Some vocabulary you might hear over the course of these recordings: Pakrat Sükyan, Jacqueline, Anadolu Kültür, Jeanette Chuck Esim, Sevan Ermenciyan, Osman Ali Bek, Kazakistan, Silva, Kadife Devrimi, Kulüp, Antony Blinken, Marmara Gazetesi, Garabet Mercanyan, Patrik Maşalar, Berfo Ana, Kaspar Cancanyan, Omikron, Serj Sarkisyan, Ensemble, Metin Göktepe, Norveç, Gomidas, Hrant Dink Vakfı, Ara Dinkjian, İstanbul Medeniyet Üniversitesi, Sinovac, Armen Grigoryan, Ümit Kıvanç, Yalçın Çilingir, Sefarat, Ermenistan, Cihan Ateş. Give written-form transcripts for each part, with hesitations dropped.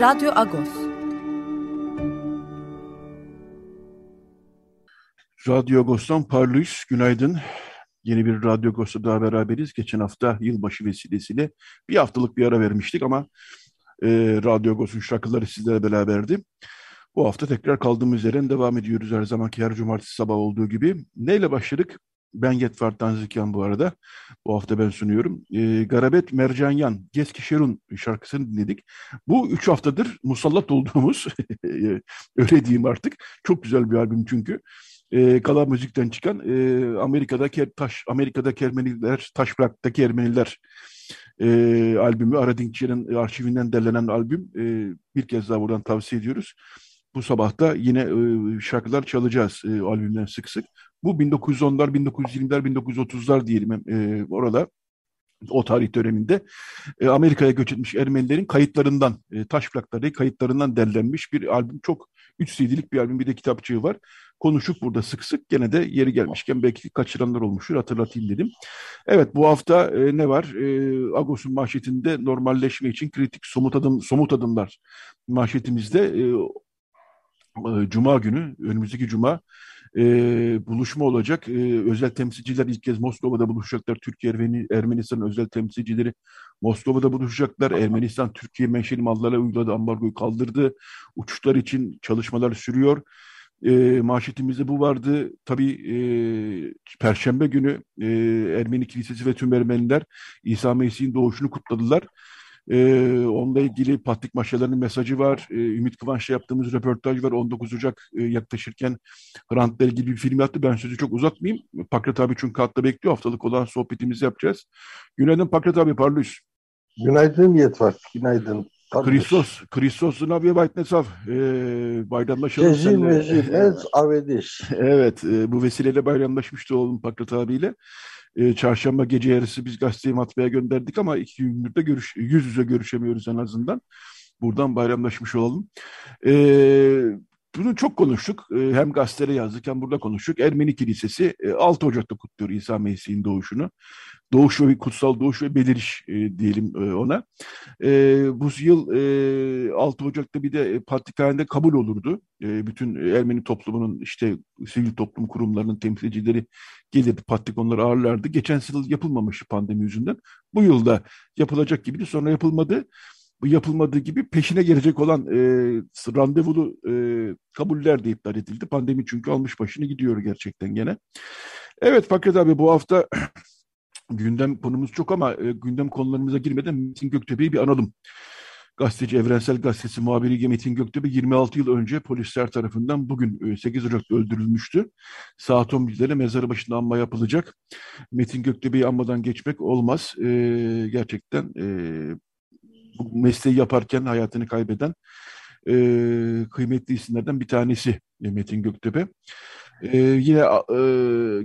Radyo Agos. Radyo Agos'tan parlıyız. Günaydın. Yeni bir Radyo Agos'ta daha beraberiz. Geçen hafta yılbaşı vesilesiyle bir haftalık bir ara vermiştik ama Radyo Agos'un şarkıları sizlerle beraberdi. Bu hafta tekrar kaldığımız yerden devam ediyoruz. Her zamanki her cumartesi sabah olduğu gibi. Neyle başladık? Ben Yetvart'tan Zikyan bu arada. Bu hafta ben sunuyorum. Garabet Mercanyan, Geski Şerun şarkısını dinledik. Bu 3 haftadır musallat olduğumuz, öyle diyeyim artık. Çok güzel bir albüm çünkü. Kalan müzikten çıkan Amerika'daki Ermeniler, Taşbırak'taki Ermeniler albümü. Ara Dinkjian'ın arşivinden derlenen albüm. Bir kez daha buradan tavsiye ediyoruz. Bu sabah da yine şarkılar çalacağız albümden sık sık. Bu 1910'lar, 1920'ler, 1930'lar diyelim orada, o tarih döneminde Amerika'ya göç etmiş Ermenilerin kayıtlarından, taşplakları kayıtlarından derlenmiş bir albüm. Çok 3 CD'lik bir albüm, bir de kitapçığı var. Konuştuk burada sık sık, gene de yeri gelmişken belki kaçıranlar olmuştur, hatırlatayım dedim. Evet, bu hafta ne var? Agos'un manşetinde normalleşme için kritik somut adımlar manşetimizde Cuma günü, önümüzdeki Cuma buluşma olacak. Özel temsilciler ilk kez Moskova'da buluşacaklar. Türkiye, Ermenistan özel temsilcileri Moskova'da buluşacaklar. Ermenistan, Türkiye menşeli mallara uyguladığı ambargoyu kaldırdı. Uçuşlar için çalışmalar sürüyor. Manşetimizde bu vardı. Tabii Perşembe günü Ermeni Kilisesi ve tüm Ermeniler İsa Mesih'in doğuşunu kutladılar. Onunla ilgili Patrik Maşalar'ın mesajı var. Ümit Kıvanç'la yaptığımız röportaj var. 19 Ocak yaklaşırken Hrant'la ilgili bir film yaptı. Ben sözü çok uzatmayayım. Pakrat abi çünkü hatta bekliyor. Haftalık olan sohbetimizi yapacağız. Günaydın Pakrat abi, parlıyız. Günaydın Yetvart, günaydın. Christos Zınaviye Baytnesaf. Bayramlaşalım seninle. Evet, bu vesileyle bayramlaşmıştı oğlum Pakrat abiyle. Çarşamba gece yarısı biz gazeteyi matbaaya gönderdik ama 2 gündür de yüz yüze görüşemiyoruz en azından. Buradan bayramlaşmış olalım. Bunu çok konuştuk. Hem gazetede yazdık hem burada konuştuk. Ermeni Kilisesi 6 Ocak'ta kutluyor İsa Mesih'in doğuşunu. Doğuş ve kutsal doğuş ve beliriş diyelim ona. Bu yıl 6 Ocak'ta bir de Patrikhane'de kabul olurdu. Bütün Ermeni toplumunun, işte sivil toplum kurumlarının temsilcileri gelirdi. Patrik onları ağırlardı. Geçen yıl yapılmamıştı pandemi yüzünden. Bu yıl da yapılacak gibiydi. Sonra yapılmadı. Bu yapılmadığı gibi peşine gelecek olan randevulu kabuller de iptal edildi. Pandemi çünkü almış başını gidiyor gerçekten gene. Evet Fakret abi, bu hafta gündem konumuz çok ama gündem konularımıza girmeden Metin Göktepe'yi bir analım. Gazeteci, Evrensel Gazetesi muhabiri Metin Göktepe 26 yıl önce polisler tarafından bugün 8 Ocak'ta öldürülmüştü. Saat 11'de mezarı başında anma yapılacak. Metin Göktepe'yi anmadan geçmek olmaz. Gerçekten bu mesleği yaparken hayatını kaybeden kıymetli isimlerden bir tanesi Metin Göktepe. Yine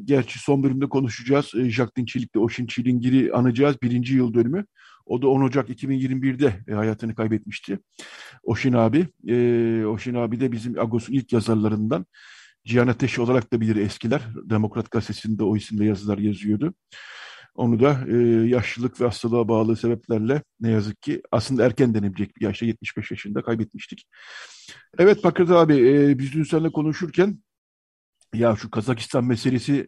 gerçi son bölümde konuşacağız. Jaklin Çelik'le Oşin Çilingir'i anacağız. 1. yıl dönümü. O da 10 Ocak 2021'de hayatını kaybetmişti. Oşin abi. Oşin abi de bizim Agos'un ilk yazarlarından. Cihan Ateş olarak da bilir eskiler. Demokrat Gazetesi'nde o isimle yazılar yazıyordu. Onu da yaşlılık ve hastalığa bağlı sebeplerle ne yazık ki aslında erken denebilecek bir yaşta 75 yaşında kaybetmiştik. Evet Pakrat abi, biz dün seninle konuşurken ya şu Kazakistan meselesi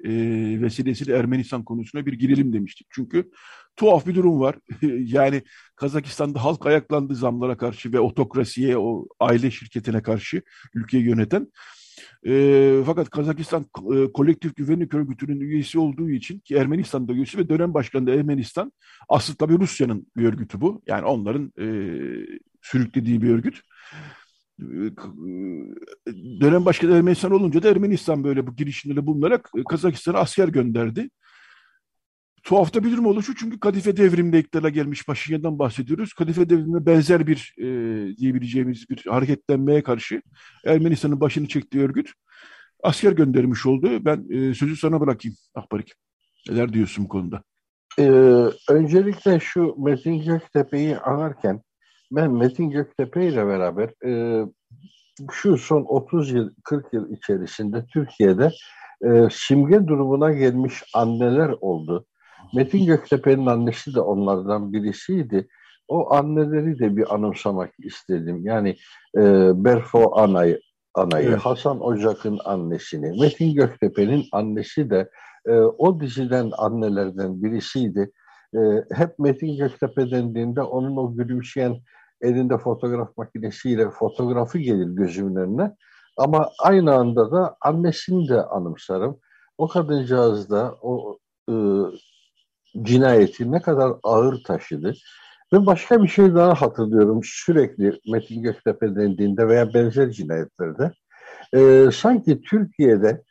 vesilesiyle Ermenistan konusuna bir girelim demiştik. Çünkü tuhaf bir durum var. Yani Kazakistan'da halk ayaklandı zamlara karşı ve otokrasiye, o aile şirketine karşı ülkeyi yöneten. Fakat Kazakistan Kolektif Güvenlik Örgütü'nün üyesi olduğu için, ki Ermenistan'da üyesi ve dönem başkanı da Ermenistan, aslında tabii Rusya'nın bir örgütü bu. Yani onların sürüklediği bir örgüt. Dönem başkanı Ermenistan olunca da Ermenistan böyle bu girişimlere bulunarak Kazakistan'a asker gönderdi. Tuhaf da bir durum oluşu çünkü Kadife Devrimi'nde iktidara gelmiş Paşinyan'dan bahsediyoruz. Kadife Devrimi'ne benzer bir diyebileceğimiz bir hareketlenmeye karşı Ermenistan'ın başını çektiği örgüt asker göndermiş oldu. Ben sözü sana bırakayım Akbarik. Neler diyorsun bu konuda? Öncelikle şu Metin Göktepe'yi anarken ben Metin Göktepe ile beraber şu son 30 yıl, 40 yıl içerisinde Türkiye'de simge durumuna gelmiş anneler oldu. Metin Göktepe'nin annesi de onlardan birisiydi. O anneleri de bir anımsamak istedim. Yani Berfo anayı, evet. Hasan Ocak'ın annesini, Metin Göktepe'nin annesi de o diziden annelerden birisiydi. Hep Metin Göktepe dendiğinde onun o gülümseyen elinde fotoğraf makinesiyle fotoğrafı gelir gözümün önüne. Ama aynı anda da annesini de anımsarım. O kadıncağız da o cinayeti ne kadar ağır taşıdı. Ve başka bir şey daha hatırlıyorum sürekli Metin Göktepe dendiğinde veya benzer cinayetlerde. Sanki Türkiye'de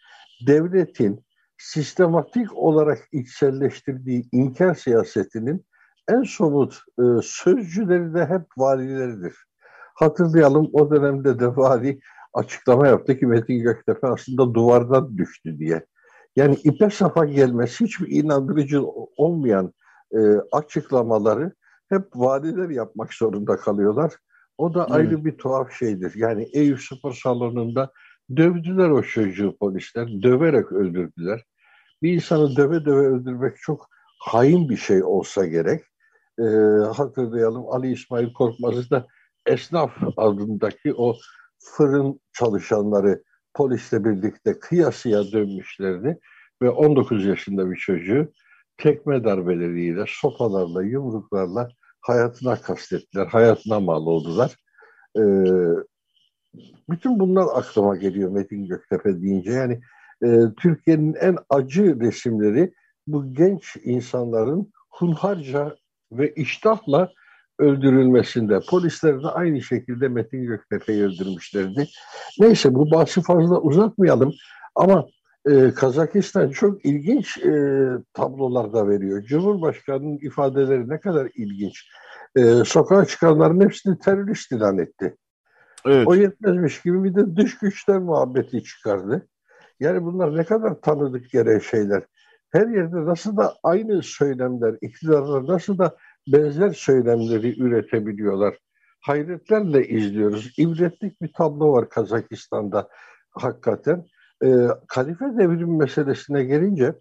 devletin sistematik olarak içselleştirdiği inkar siyasetinin en somut sözcüleri de hep valileridir. Hatırlayalım o dönemde de vali açıklama yaptı ki Metin Göktepe aslında duvardan düştü diye. Yani ipe sapa gelmesi hiçbir inandırıcı olmayan açıklamaları hep valiler yapmak zorunda kalıyorlar. O da ayrı bir tuhaf şeydir. Yani Eyüp Spor Salonu'nda dövdüler o çocuğu polisler, döverek öldürdüler. Bir insanı döve öldürmek çok hain bir şey olsa gerek. Hatırlayalım Ali İsmail Korkmaz'ı da esnaf adındaki o fırın çalışanları polisle birlikte kıyasıya dönmüşlerdi ve 19 yaşında bir çocuğu tekme darbeleriyle, sopalarla, yumruklarla hayatına kastettiler, hayatına mal oldular. Bütün bunlar aklıma geliyor Metin Göktepe deyince. Yani Türkiye'nin en acı resimleri bu genç insanların hunharca ve iştahla öldürülmesinde. Polisler de aynı şekilde Metin Göktepe'yi öldürmüşlerdi. Neyse bu bahsi fazla uzatmayalım ama Kazakistan çok ilginç tablolar da veriyor. Cumhurbaşkanının ifadeleri ne kadar ilginç. Sokağa çıkanların hepsini terörist ilan etti. Evet. O yetmezmiş gibi bir de dış güçler muhabbeti çıkardı. Yani bunlar ne kadar tanıdık gelen şeyler. Her yerde nasıl da aynı söylemler, iktidarlar nasıl da benzer söylemleri üretebiliyorlar. Hayretlerle izliyoruz. İbretlik bir tablo var Kazakistan'da hakikaten. Kadife devrimi meselesine gelince,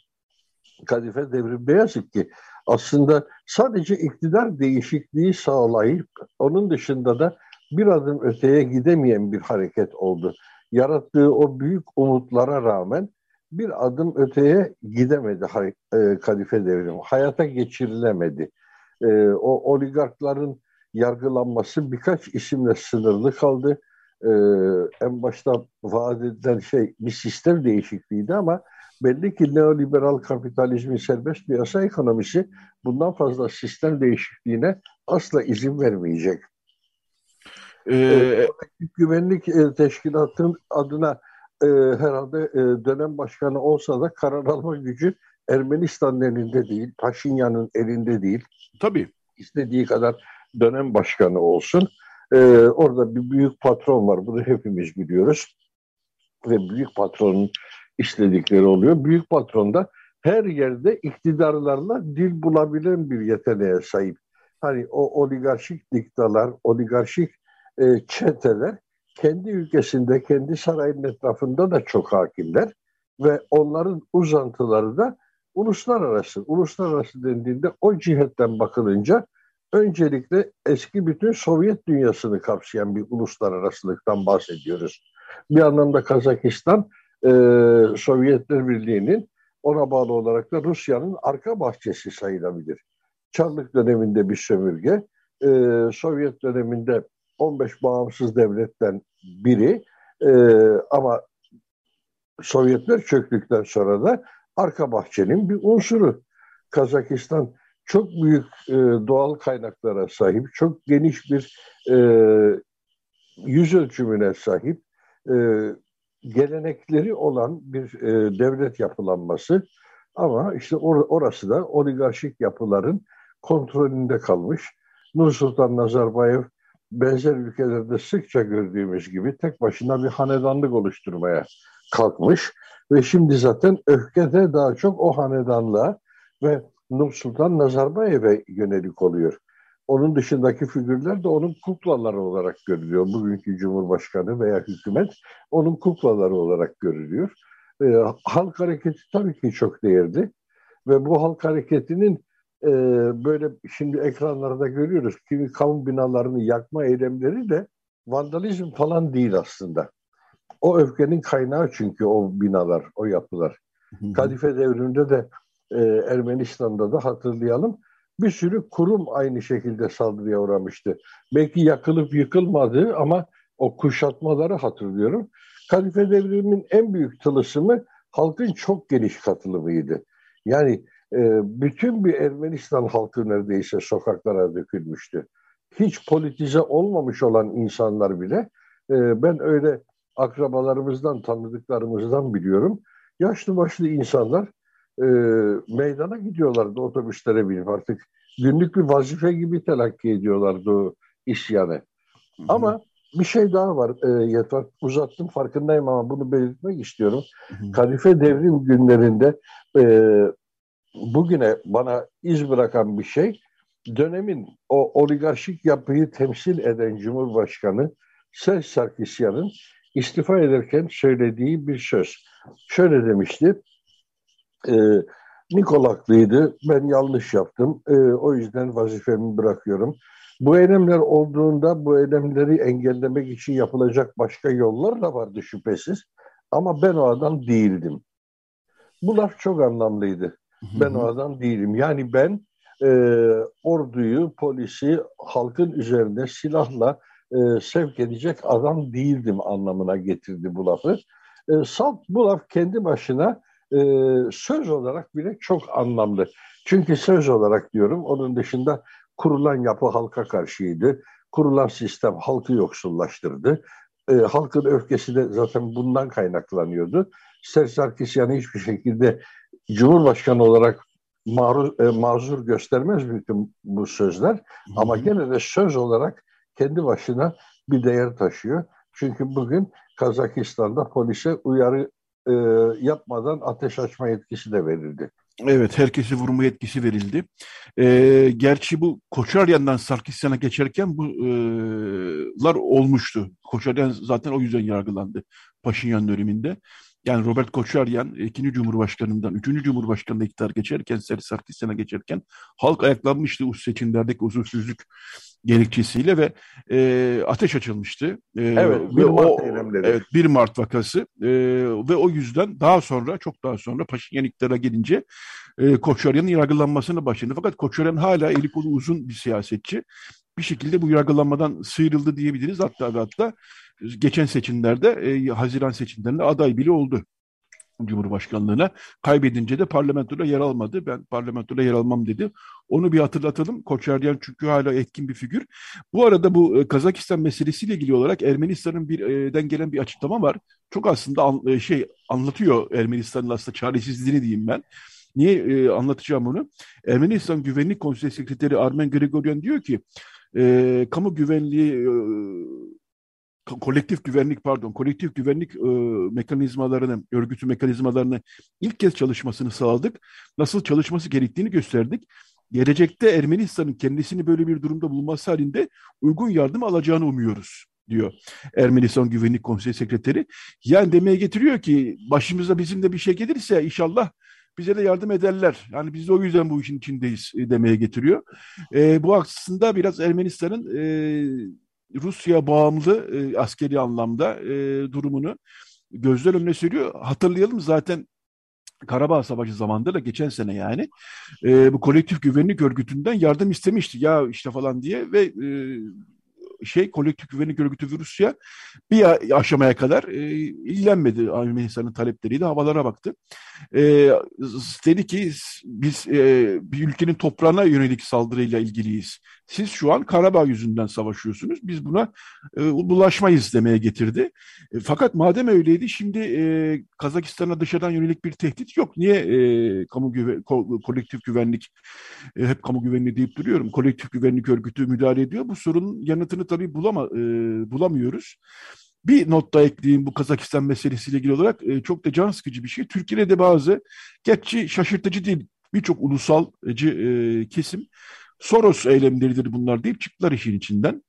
Kadife devrimi ne yazık ki aslında sadece iktidar değişikliği sağlayıp onun dışında da bir adım öteye gidemeyen bir hareket oldu. Yarattığı o büyük umutlara rağmen bir adım öteye gidemedi Kadife devrimi. Hayata geçirilemedi. O oligarkların yargılanması birkaç isimle sınırlı kaldı. En başta vaat edilen şey bir sistem değişikliğiydi ama belli ki neoliberal kapitalizmin serbest piyasa ekonomisi bundan fazla sistem değişikliğine asla izin vermeyecek. Güvenlik Teşkilatı'nın adına herhalde dönem başkanı olsa da karar alma gücü Ermenistan'ın elinde değil, Paşinyan'ın elinde değil. Tabii. İstediği kadar dönem başkanı olsun. Orada bir büyük patron var. Bunu hepimiz biliyoruz. Ve büyük patronun istedikleri oluyor. Büyük patron da her yerde iktidarlarla dil bulabilen bir yeteneğe sahip. Hani o oligarşik diktalar, oligarşik çeteler kendi ülkesinde, kendi sarayın etrafında da çok hakimler. Ve onların uzantıları da uluslararası. Uluslararası dendiğinde o cihetten bakılınca öncelikle eski bütün Sovyet dünyasını kapsayan bir uluslararasılıktan bahsediyoruz. Bir anlamda Kazakistan, Sovyetler Birliği'nin ona bağlı olarak da Rusya'nın arka bahçesi sayılabilir. Çarlık döneminde bir sömürge, Sovyet döneminde 15 bağımsız devletten biri ama Sovyetler çöktükten sonra da arka bahçenin bir unsuru. Kazakistan çok büyük doğal kaynaklara sahip, çok geniş bir yüz ölçümüne sahip, gelenekleri olan bir devlet yapılanması. Ama işte orası da oligarşik yapıların kontrolünde kalmış. Nursultan Nazarbayev benzer ülkelerde sıkça gördüğümüz gibi tek başına bir hanedanlık oluşturmaya kalkmış ve şimdi zaten öfke de daha çok o hanedanlığa ve Nursultan Nazarbayev'e yönelik oluyor. Onun dışındaki figürler de onun kuklaları olarak görülüyor. Bugünkü Cumhurbaşkanı veya hükümet onun kuklaları olarak görülüyor. Halk hareketi tabii ki çok değerli ve bu halk hareketinin böyle şimdi ekranlarda görüyoruz kimi kamu binalarını yakma eylemleri de vandalizm falan değil aslında. O öfkenin kaynağı çünkü o binalar, o yapılar. Kadife Devrimi'nde de Ermenistan'da da hatırlayalım bir sürü kurum aynı şekilde saldırıya uğramıştı. Belki yakılıp yıkılmadı ama o kuşatmaları hatırlıyorum. Kadife Devrimi'nin en büyük tılsımı halkın çok geniş katılımıydı. Yani bütün bir Ermenistan halkı neredeyse sokaklara dökülmüştü. Hiç politize olmamış olan insanlar bile, ben öyle akrabalarımızdan, tanıdıklarımızdan biliyorum. Yaşlı başlı insanlar meydana gidiyorlardı, otobüslere binip artık günlük bir vazife gibi telakki ediyorlardı o isyanı. Hı-hı. Ama bir şey daha var, Yetvart, uzattım farkındayım ama bunu belirtmek istiyorum. Hı-hı. Kadife Devrim günlerinde bugüne bana iz bırakan bir şey, dönemin o oligarşik yapıyı temsil eden Cumhurbaşkanı Serj Sarkisyan'ın istifa ederken söylediği bir söz. Şöyle demişti, Nikol haklıydı, ben yanlış yaptım, o yüzden vazifemi bırakıyorum. Bu eylemler olduğunda bu eylemleri engellemek için yapılacak başka yollar da vardı şüphesiz ama ben o adam değildim. Bu laf çok anlamlıydı. Ben o adam değilim. Yani ben orduyu, polisi halkın üzerine silahla sevk edecek adam değildim anlamına getirdi bu lafı. Bu laf kendi başına söz olarak bile çok anlamlı. Çünkü söz olarak diyorum, onun dışında kurulan yapı halka karşıydı. Kurulan sistem halkı yoksullaştırdı. Halkın öfkesi de zaten bundan kaynaklanıyordu. Serj Sarkisyan'ı hiçbir şekilde Cumhurbaşkanı olarak mazur göstermez bütün bu sözler. Hı-hı. Ama gene de söz olarak kendi başına bir değer taşıyor. Çünkü bugün Kazakistan'da polise uyarı yapmadan ateş açma yetkisi de verildi. Evet, herkesi vurma yetkisi verildi. Gerçi bu Koçaryan'dan Sarkisyan'a geçerken bunlar olmuştu. Koçaryan zaten o yüzden yargılandı Paşinyan döneminde. Yani Robert Koçaryan 2. Cumhurbaşkanı'ndan 3. Cumhurbaşkanı'na iktidar geçerken, Serj Sarkisyan'a geçerken halk ayaklanmıştı seçimlerdeki usulsüzlük gerekçesiyle ve ateş açılmıştı. Evet, 1 Mart eylemleri. Evet, 1 Mart vakası ve o yüzden daha sonra, çok daha sonra Paşinyan iktidara gelince Koçaryan'ın yargılanmasına başlandı. Fakat Koçaryan hala eli kolu uzun bir siyasetçi. Bir şekilde bu yargılanmadan sıyrıldı diyebiliriz. Hatta geçen seçimlerde, Haziran seçimlerinde aday bile oldu Cumhurbaşkanlığına. Kaybedince de parlamentoda yer almadı. Ben parlamentoda yer almam dedi. Onu bir hatırlatalım. Koçaryan çünkü hala etkin bir figür. Bu arada bu Kazakistan meselesiyle ilgili olarak Ermenistan'ın birden gelen bir açıklama var. Çok aslında anlatıyor Ermenistan'ın aslında çaresizliğini diyeyim ben. Niye anlatacağım onu? Ermenistan Güvenlik Konseyi Sekreteri Armen Grigoryan diyor ki kamu güvenliği kolektif güvenlik mekanizmalarını, örgütü mekanizmalarını ilk kez çalışmasını sağladık. Nasıl çalışması gerektiğini gösterdik. Gelecekte Ermenistan'ın kendisini böyle bir durumda bulması halinde uygun yardım alacağını umuyoruz diyor Ermenistan Güvenlik Konseyi Sekreteri. Yani demeye getiriyor ki başımıza bizim de bir şey gelirse inşallah bize de yardım ederler. Yani biz de o yüzden bu işin içindeyiz demeye getiriyor. Bu aslında biraz Ermenistan'ın Rusya bağımlı askeri anlamda durumunu gözler önüne sürüyor. Hatırlayalım zaten Karabağ Savaşı zamanında da geçen sene yani bu kolektif güvenlik örgütünden yardım istemişti ya işte falan diye ve kolektif güvenlik örgütü Rusya bir aşamaya kadar ilgilenmedi Ermenistan'ın talepleriyle, havalara baktı. Dedi ki biz bir ülkenin toprağına yönelik saldırıyla ilgiliyiz. siz şu an Karabağ yüzünden savaşıyorsunuz, biz buna bulaşmayız demeye getirdi. Fakat madem öyleydi, şimdi Kazakistan'a dışarıdan yönelik bir tehdit yok. Niye kolektif güvenlik, hep kamu güvenliği deyip duruyorum, kolektif güvenlik örgütü müdahale ediyor? Bu sorunun yanıtını tabii bulamıyoruz. Bir not da ekleyeyim bu Kazakistan meselesiyle ilgili olarak. Çok da can sıkıcı bir şey. Türkiye'de de bazı, gerçi şaşırtıcı değil, birçok ulusalcı kesim Soros eylemleridir bunlar deyip çıktılar işin içinden.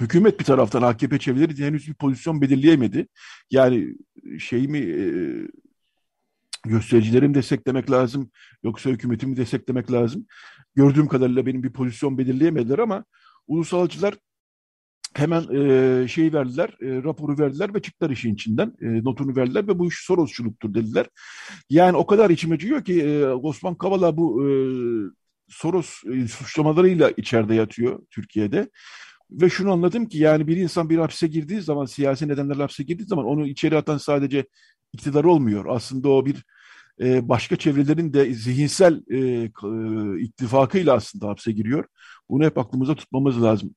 Hükümet bir taraftan, AKP çevreleri henüz bir pozisyon belirleyemedi. Yani göstericileri mi desteklemek lazım, yoksa hükümeti mi desteklemek lazım? Gördüğüm kadarıyla benim bir pozisyon belirleyemediler ama ulusalcılar hemen verdiler, raporu verdiler ve çıktılar işin içinden, notunu verdiler ve bu iş Sorosçuluktur dediler. Yani o kadar içim acıyor ki Osman Kavala bu Soros suçlamalarıyla içeride yatıyor Türkiye'de. Ve şunu anladım ki yani bir insan bir hapse girdiği zaman, siyasi nedenlerle hapse girdiği zaman onu içeri atan sadece iktidar olmuyor. Aslında o bir başka çevrelerin de zihinsel ittifakıyla aslında hapse giriyor. Bunu hep aklımıza tutmamız lazım.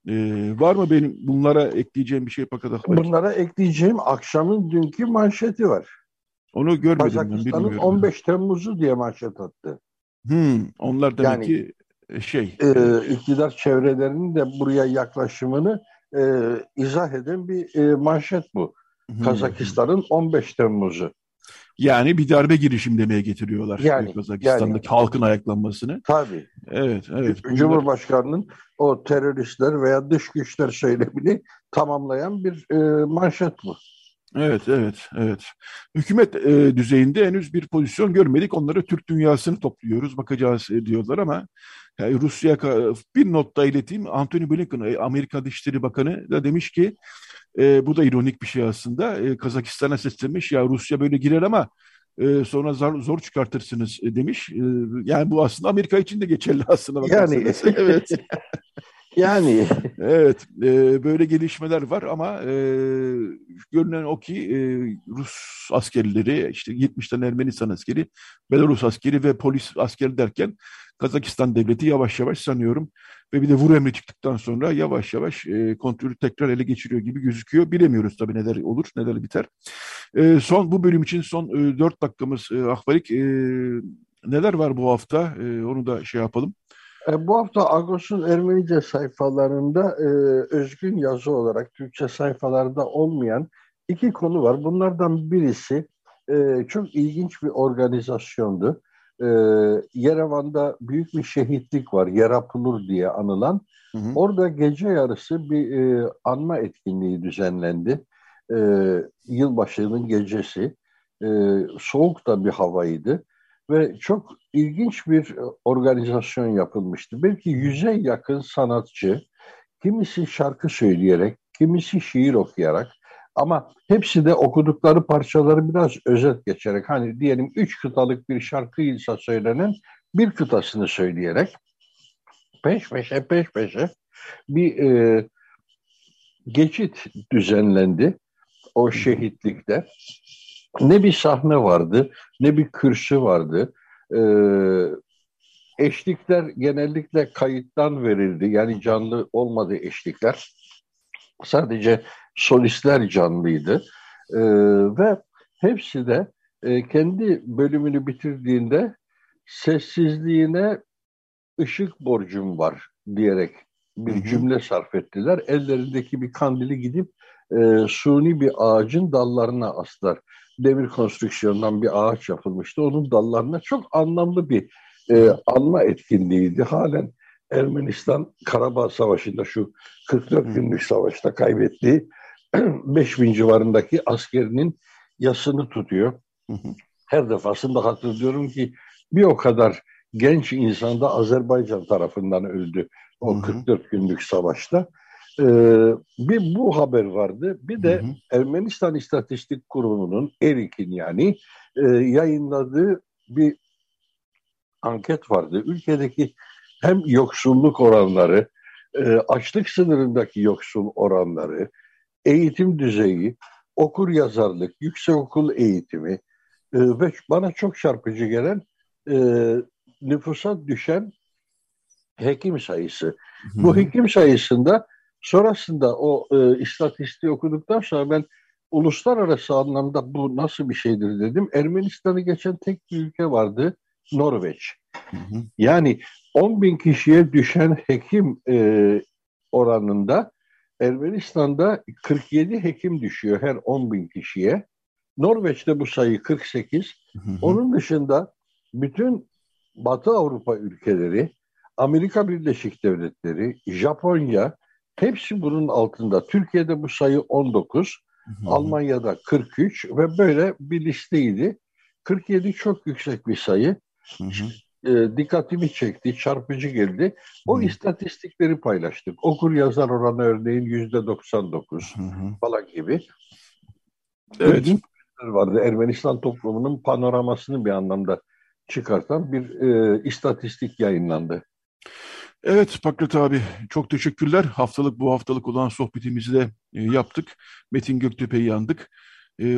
Var mı benim bunlara ekleyeceğim bir şey? Bunlara ekleyeceğim akşamın dünkü manşeti var. Onu görmedim ben, bilmiyorum. Kazakistan'ın 15 Temmuz'u diye manşet attı. Onlar demek ki iktidar çevrelerinin de buraya yaklaşımını izah eden bir manşet bu. Kazakistan'ın 15 Temmuz'u. Yani bir darbe girişim demeye getiriyorlar Kazakistan'daki halkın ayaklanmasını. Tabii. Evet. Cumhurbaşkanının o teröristler veya dış güçler söylemini tamamlayan bir manşet bu. Evet. Hükümet düzeyinde henüz bir pozisyon görmedik. Onları Türk dünyasını topluyoruz, bakacağız diyorlar ama yani Rusya, bir not da ileteyim. Antony Blinken, Amerika Dışişleri Bakanı da demiş ki, bu da ironik bir şey aslında. Kazakistan'a seslenmiş, ya Rusya böyle girer ama sonra zor çıkartırsınız demiş. Yani bu aslında Amerika için de geçerli aslında. Bakarsanız. Yani evet. Yani evet, böyle gelişmeler var ama görünen o ki Rus askerleri, 70 tane Ermenistan askeri, Belarus askeri ve polis askeri derken Kazakistan devleti yavaş yavaş sanıyorum ve bir de vur emri çıktıktan sonra yavaş yavaş kontrolü tekrar ele geçiriyor gibi gözüküyor. Bilemiyoruz tabii neler olur, neler biter. Bu bölüm için son 4 dakikamız Ahvarik. Neler var bu hafta? Onu da yapalım. Bu hafta Agos'un Ermenice sayfalarında özgün yazı olarak Türkçe sayfalarda olmayan 2 konu var. Bunlardan birisi çok ilginç bir organizasyondu. Yerevan'da büyük bir şehitlik var, Yerapulur diye anılan. Hı hı. Orada gece yarısı bir anma etkinliği düzenlendi. Yılbaşının gecesi. Soğuk da bir havaydı. Ve çok ilginç bir organizasyon yapılmıştı. Belki 100'e yakın sanatçı, kimisi şarkı söyleyerek, kimisi şiir okuyarak ama hepsi de okudukları parçaları biraz özet geçerek, hani diyelim 3 kıtalık bir şarkıysa söylenen, bir kıtasını söyleyerek peş peşe bir geçit düzenlendi o şehitlikte. Ne bir sahne vardı, ne bir kürsü vardı. Eşlikler genellikle kayıttan verildi. Yani canlı olmadı eşlikler. Sadece solistler canlıydı. Ve hepsi de kendi bölümünü bitirdiğinde sessizliğine ışık borcum var diyerek bir cümle sarf ettiler. Ellerindeki bir kandili gidip suni bir ağacın dallarına astılar. Demir konstrüksiyondan bir ağaç yapılmıştı. Onun dallarına çok anlamlı bir anma etkinliğiydi. Halen Ermenistan Karabağ Savaşı'nda, şu 44 günlük savaşta kaybettiği 5000 civarındaki askerinin yasını tutuyor. Her defasında hatırlıyorum ki bir o kadar genç insan da Azerbaycan tarafından öldü o 44 günlük savaşta. Bir bu haber vardı. Bir de Ermenistan İstatistik Kurumu'nun, ERİK'in yani yayınladığı bir anket vardı. Ülkedeki hem yoksulluk oranları, açlık sınırındaki yoksul oranları, eğitim düzeyi, okur yazarlık, yüksekokul eğitimi ve bana çok çarpıcı gelen nüfusa düşen hekim sayısı. Hı-hı. Bu hekim sayısında sonrasında o istatistiği okuduktan sonra ben uluslararası anlamda bu nasıl bir şeydir dedim. Ermenistan'ı geçen tek bir ülke vardı, Norveç. Hı-hı. Yani 10.000 kişiye düşen hekim oranında Ermenistan'da 47 hekim düşüyor her 10.000 kişiye. Norveç'te bu sayı 48. Hı-hı. Onun dışında bütün Batı Avrupa ülkeleri, Amerika Birleşik Devletleri, Japonya, hepsi bunun altında. Türkiye'de bu sayı 19, hı-hı, Almanya'da 43 ve böyle bir listeydi. 47 çok yüksek bir sayı. Hı-hı. Dikkatimi çekti, çarpıcı geldi. O, hı-hı, istatistikleri paylaştık. Okur yazar oranı örneğin %99, hı-hı, falan gibi. Evet. Vardı. Ermenistan toplumunun panoramasını bir anlamda çıkartan bir istatistik yayınlandı. Evet Pakrat abi, çok teşekkürler. Bu haftalık olan sohbetimizi de yaptık. Metin Göktepe'yi andık.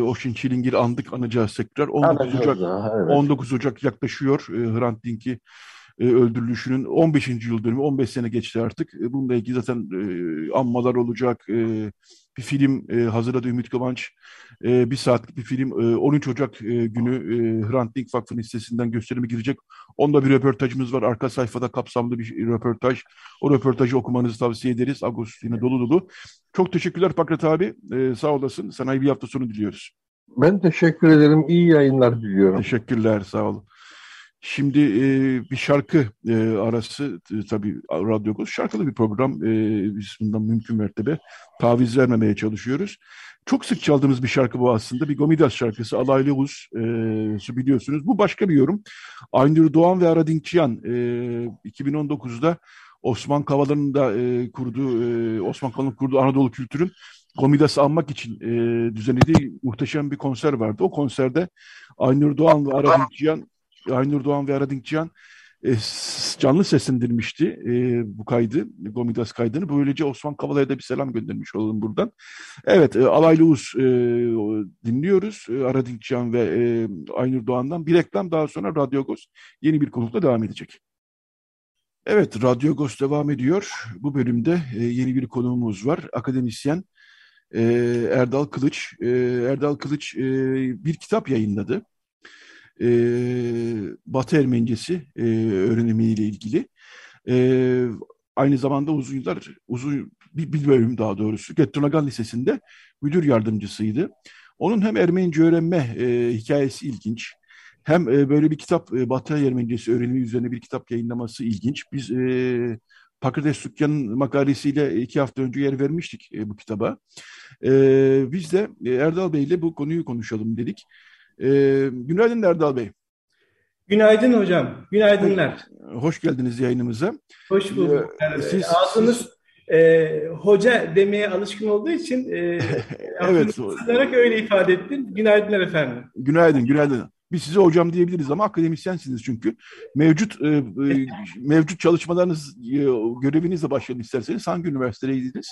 Oşin Çilingir andık, anacağız tekrar. 19 Ocak yaklaşıyor. Hrant Dink'i öldürülüşünün 15. yıl dönümü, 15 sene geçti artık. Bununla ilgili zaten anmalar olacak. Bir film hazırladı Ümit Kıvanç. Bir saatlik bir film. 13 Ocak günü Hrant Dink Vakfı'nın sitesinden gösterime girecek. Onda bir röportajımız var. Arka sayfada kapsamlı bir röportaj. O röportajı okumanızı tavsiye ederiz. Ağustos yine dolu dolu. Çok teşekkürler Pakrat abi. Sağ olasın. Sana iyi bir hafta sonu diliyoruz. Ben teşekkür ederim. İyi yayınlar diliyorum. Teşekkürler. Sağ olun. Şimdi bir şarkı arası, tabii Radyo Agos şarkılı bir program, biz bundan mümkün mertebe taviz vermemeye çalışıyoruz. Çok sık çaldığımız bir şarkı bu aslında, bir Gomidas şarkısı, Alaylı Uz, biliyorsunuz. Bu başka bir yorum. Aynur Doğan ve Ara Dinkjian 2019'da Osman Kavala'nın kurduğu Anadolu Kültür'ün Gomidas'ı anmak için düzenlediği muhteşem bir konser vardı. O konserde Aynur Doğan ve Ara Dinkjian canlı seslendirmişti bu kaydı, Gomidas kaydını. Böylece Osman Kavala'ya da bir selam göndermiş olalım buradan. Evet, Alaylı Uz dinliyoruz. Ara Dinkjian ve Aynur Doğan'dan bir reklam, daha sonra Radyo Agos yeni bir konukla devam edecek. Evet, Radyo Agos devam ediyor. Bu bölümde yeni bir konuğumuz var. Akademisyen Erdal Kılıç. Erdal Kılıç bir kitap yayınladı. Batı Ermencesi öğrenimiyle ilgili. Aynı zamanda uzun bir bölüm, daha doğrusu Gettonagan Lisesi'nde müdür yardımcısıydı. Onun hem Ermenice öğrenme hikayesi ilginç, hem böyle bir kitap, Batı Ermencesi öğrenimi üzerine bir kitap yayınlaması ilginç. Biz Pakrat Sükyan'ın makalesiyle 2 hafta önce yer vermiştik bu kitaba. Biz de Erdal Bey'le bu konuyu konuşalım dedik. Günaydın Erdal Bey. Günaydın hocam. Günaydınlar. Hoş geldiniz yayınımıza. Hoş bulduk. Ağzınız hoca demeye alışkın olduğu için evet, olarak öyle ifade ettim. Günaydınlar efendim. Günaydın. Biz size hocam diyebiliriz ama akademisyensiniz çünkü. Mevcut çalışmalarınız, görevinizle başlayın isterseniz. Hangi üniversitedeydiniz?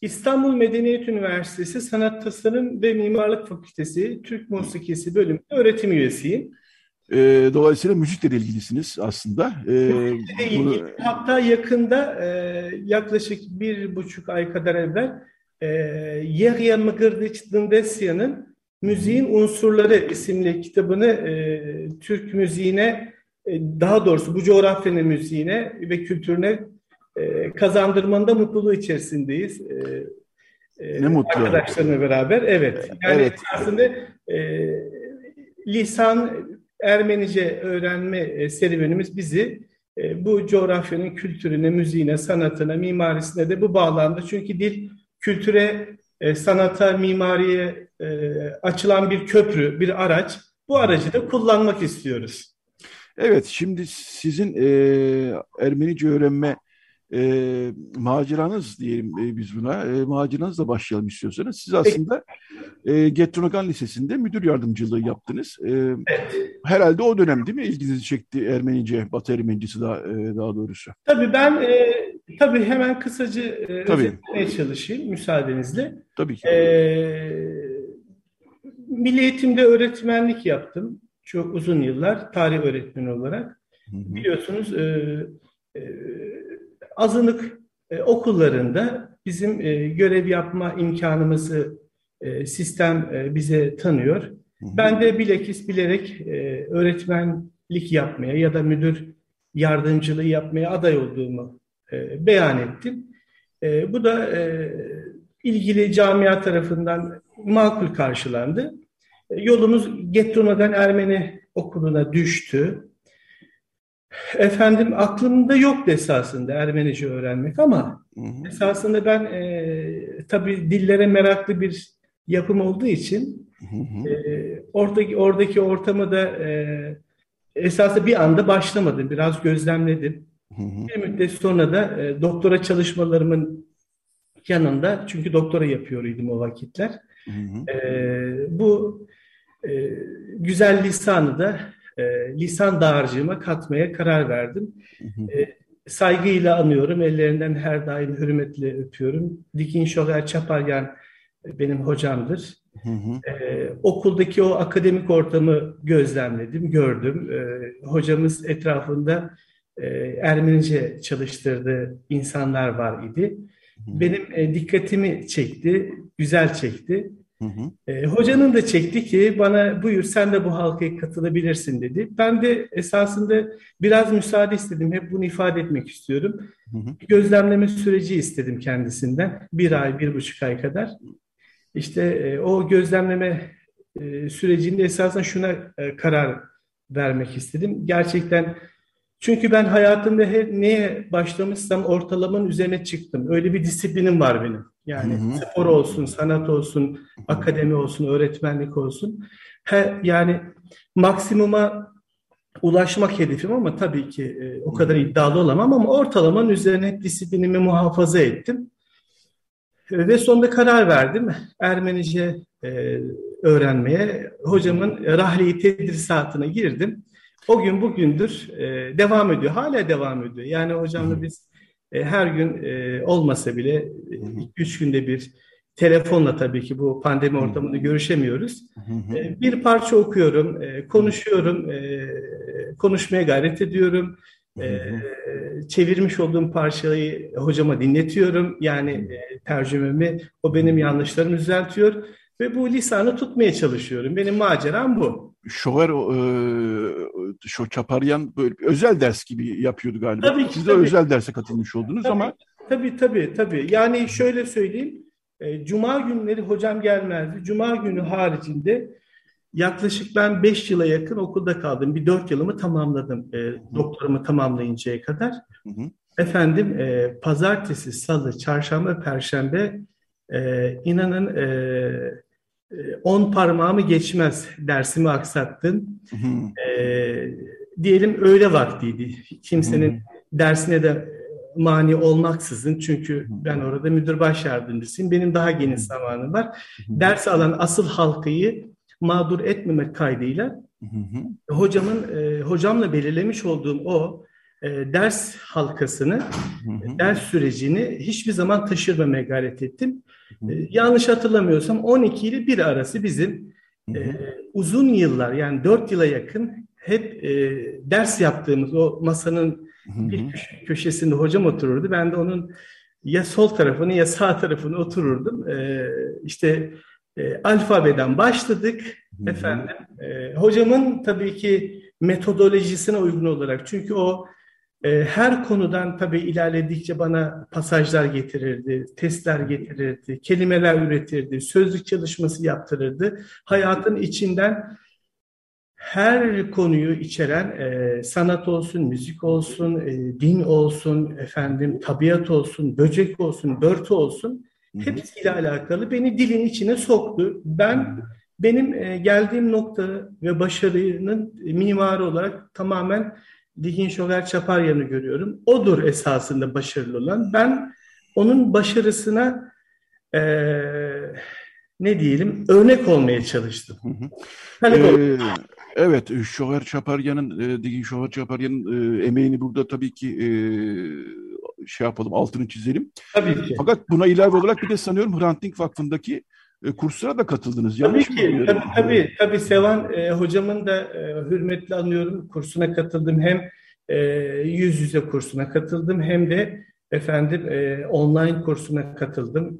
İstanbul Medeniyet Üniversitesi Sanat Tasarım ve Mimarlık Fakültesi Türk Musikisi bölümünde öğretim üyesiyim. Dolayısıyla müzikle de ilgilisiniz aslında. Hatta yakında yaklaşık 1,5 ay kadar evvel Yehya Mıgırdiç Dındesyan'ın Müziğin Unsurları isimli kitabını Türk müziğine, daha doğrusu bu coğrafyanın müziğine ve kültürüne kazandırmanın da mutluluğu içerisindeyiz. Ne mutlu. Arkadaşlarımla beraber. Evet. Yani evet. Aslında lisan Ermenice öğrenme serüvenimiz bizi bu coğrafyanın kültürüne, müziğine, sanatına, mimarisine de bu bağlamda. Çünkü dil kültüre, sanata, mimariye açılan bir köprü, bir araç. Bu aracı da kullanmak istiyoruz. Evet. Şimdi sizin Ermenice öğrenme maceranız diyelim biz buna. Maceranızla başlayalım istiyorsanız. Siz aslında Gettonagan Lisesi'nde müdür yardımcılığı yaptınız. Herhalde o dönem değil mi ilginizi çekti Ermenice, Batı Ermenicesi daha doğrusu? Tabii ben hemen kısaca özetlemeye çalışayım müsaadenizle. Tabii ki. Milli Eğitim'de öğretmenlik yaptım. Çok uzun yıllar tarih öğretmeni olarak. Hı-hı. Biliyorsunuz azınlık okullarında bizim görev yapma imkanımızı sistem bize tanıyor. Ben de bilakis bilerek öğretmenlik yapmaya ya da müdür yardımcılığı yapmaya aday olduğumu beyan ettim. Bu da ilgili camia tarafından makul karşılandı. Yolumuz Getruno'dan Ermeni okuluna düştü. Efendim aklımda yoktu esasında Ermenice öğrenmek ama esasında ben tabii dillere meraklı bir yapım olduğu için oradaki ortamı da esasında bir anda başlamadım. Biraz gözlemledim. Bir müddet sonra da doktora çalışmalarımın yanında, çünkü doktora yapıyordum o vakitler. Bu güzel lisanı da lisan dağarcığıma katmaya karar verdim. Saygıyla anıyorum. Ellerinden her daim hürmetle öpüyorum. Dikin Şoger Çaparyan benim hocamdır. Okuldaki o akademik ortamı gözlemledim, gördüm. Hocamız etrafında Ermenice çalıştırdığı insanlar var idi. Benim dikkatimi çekti, güzel çekti. Hocanın da çekti ki bana buyur sen de bu halkaya katılabilirsin dedi. Ben de esasında biraz müsaade istedim. Hep bunu ifade etmek istiyorum. Gözlemleme süreci istedim kendisinden. 1 ay, 1,5 ay kadar. İşte o gözlemleme sürecinde esasında şuna karar vermek istedim. Gerçekten çünkü ben hayatımda neye başlamışsam ortalamanın üzerine çıktım. Öyle bir disiplinim var benim. Yani spor olsun, sanat olsun, akademi olsun, öğretmenlik olsun. Yani maksimuma ulaşmak hedefim ama tabii ki o kadar iddialı olamam ama ortalamanın üzerine hep disiplinimi muhafaza ettim. Ve sonunda karar verdim Ermenice öğrenmeye. Hocamın rahli tedrisatına girdim. O gün bugündür devam ediyor. Hala devam ediyor. Yani hocamla biz her gün olmasa bile 3 günde bir telefonla tabii ki bu pandemi ortamında görüşemiyoruz. Bir parça okuyorum, konuşuyorum, konuşmaya gayret ediyorum. Çevirmiş olduğum parçayı hocama dinletiyorum. Yani tercümemi, o benim yanlışlarımı düzeltiyor. Ve bu lisanı tutmaya çalışıyorum. Benim maceram bu. Çaparyan böyle özel ders gibi yapıyordu galiba. Tabii ki, siz de özel derse katılmış oldunuz tabii, ama. Tabii. Yani şöyle söyleyeyim. Cuma günleri hocam gelmezdi. Cuma günü haricinde yaklaşık ben 5 yıla yakın okulda kaldım. Bir 4 yılımı tamamladım. Doktoramı tamamlayıncaya kadar. Efendim pazartesi, salı, çarşamba, perşembe inanın 10 parmağımı geçmez dersimi aksattım. Diyelim öğle vaktiydi. Kimsenin dersine de mani olmaksızın. Çünkü ben orada müdür baş yardımcısıyım. Benim daha geniş zamanım var. Ders alan asıl halkayı mağdur etmemek kaydıyla hocamla belirlemiş olduğum o ders halkasını, ders sürecini hiçbir zaman taşırmamaya gayret ettim. Yanlış hatırlamıyorsam 12 ile 1 arası bizim uzun yıllar yani 4 yıla yakın hep ders yaptığımız o masanın bir köşesinde hocam otururdu. Ben de onun ya sol tarafını ya sağ tarafını otururdum. İşte alfabeden başladık efendim. Hocamın tabii ki metodolojisine uygun olarak çünkü o her konudan tabii ilerledikçe bana pasajlar getirirdi, testler getirirdi, kelimeler üretirdi, sözlük çalışması yaptırırdı. Hayatın içinden her konuyu içeren sanat olsun, müzik olsun, din olsun, efendim tabiat olsun, böcek olsun, börtü olsun hepsiyle alakalı beni dilin içine soktu. Benim geldiğim nokta ve başarının mimarı olarak tamamen Dikin Şoger Çaparyan'ı görüyorum. Odur esasında başarılı olan. Ben onun başarısına örnek olmaya çalıştım. Evet, Dikin Şoger Çaparyan'ın emeğini burada tabii ki altını çizelim. Tabii ki. Fakat buna ilave olarak bir de sanıyorum Hrant Dink Vakfı'ndaki kurslara da katıldınız. Tabii Sevan hocamın da hürmetle anıyorum. Kursuna katıldım. Hem yüz yüze kursuna katıldım hem de efendim online kursuna katıldım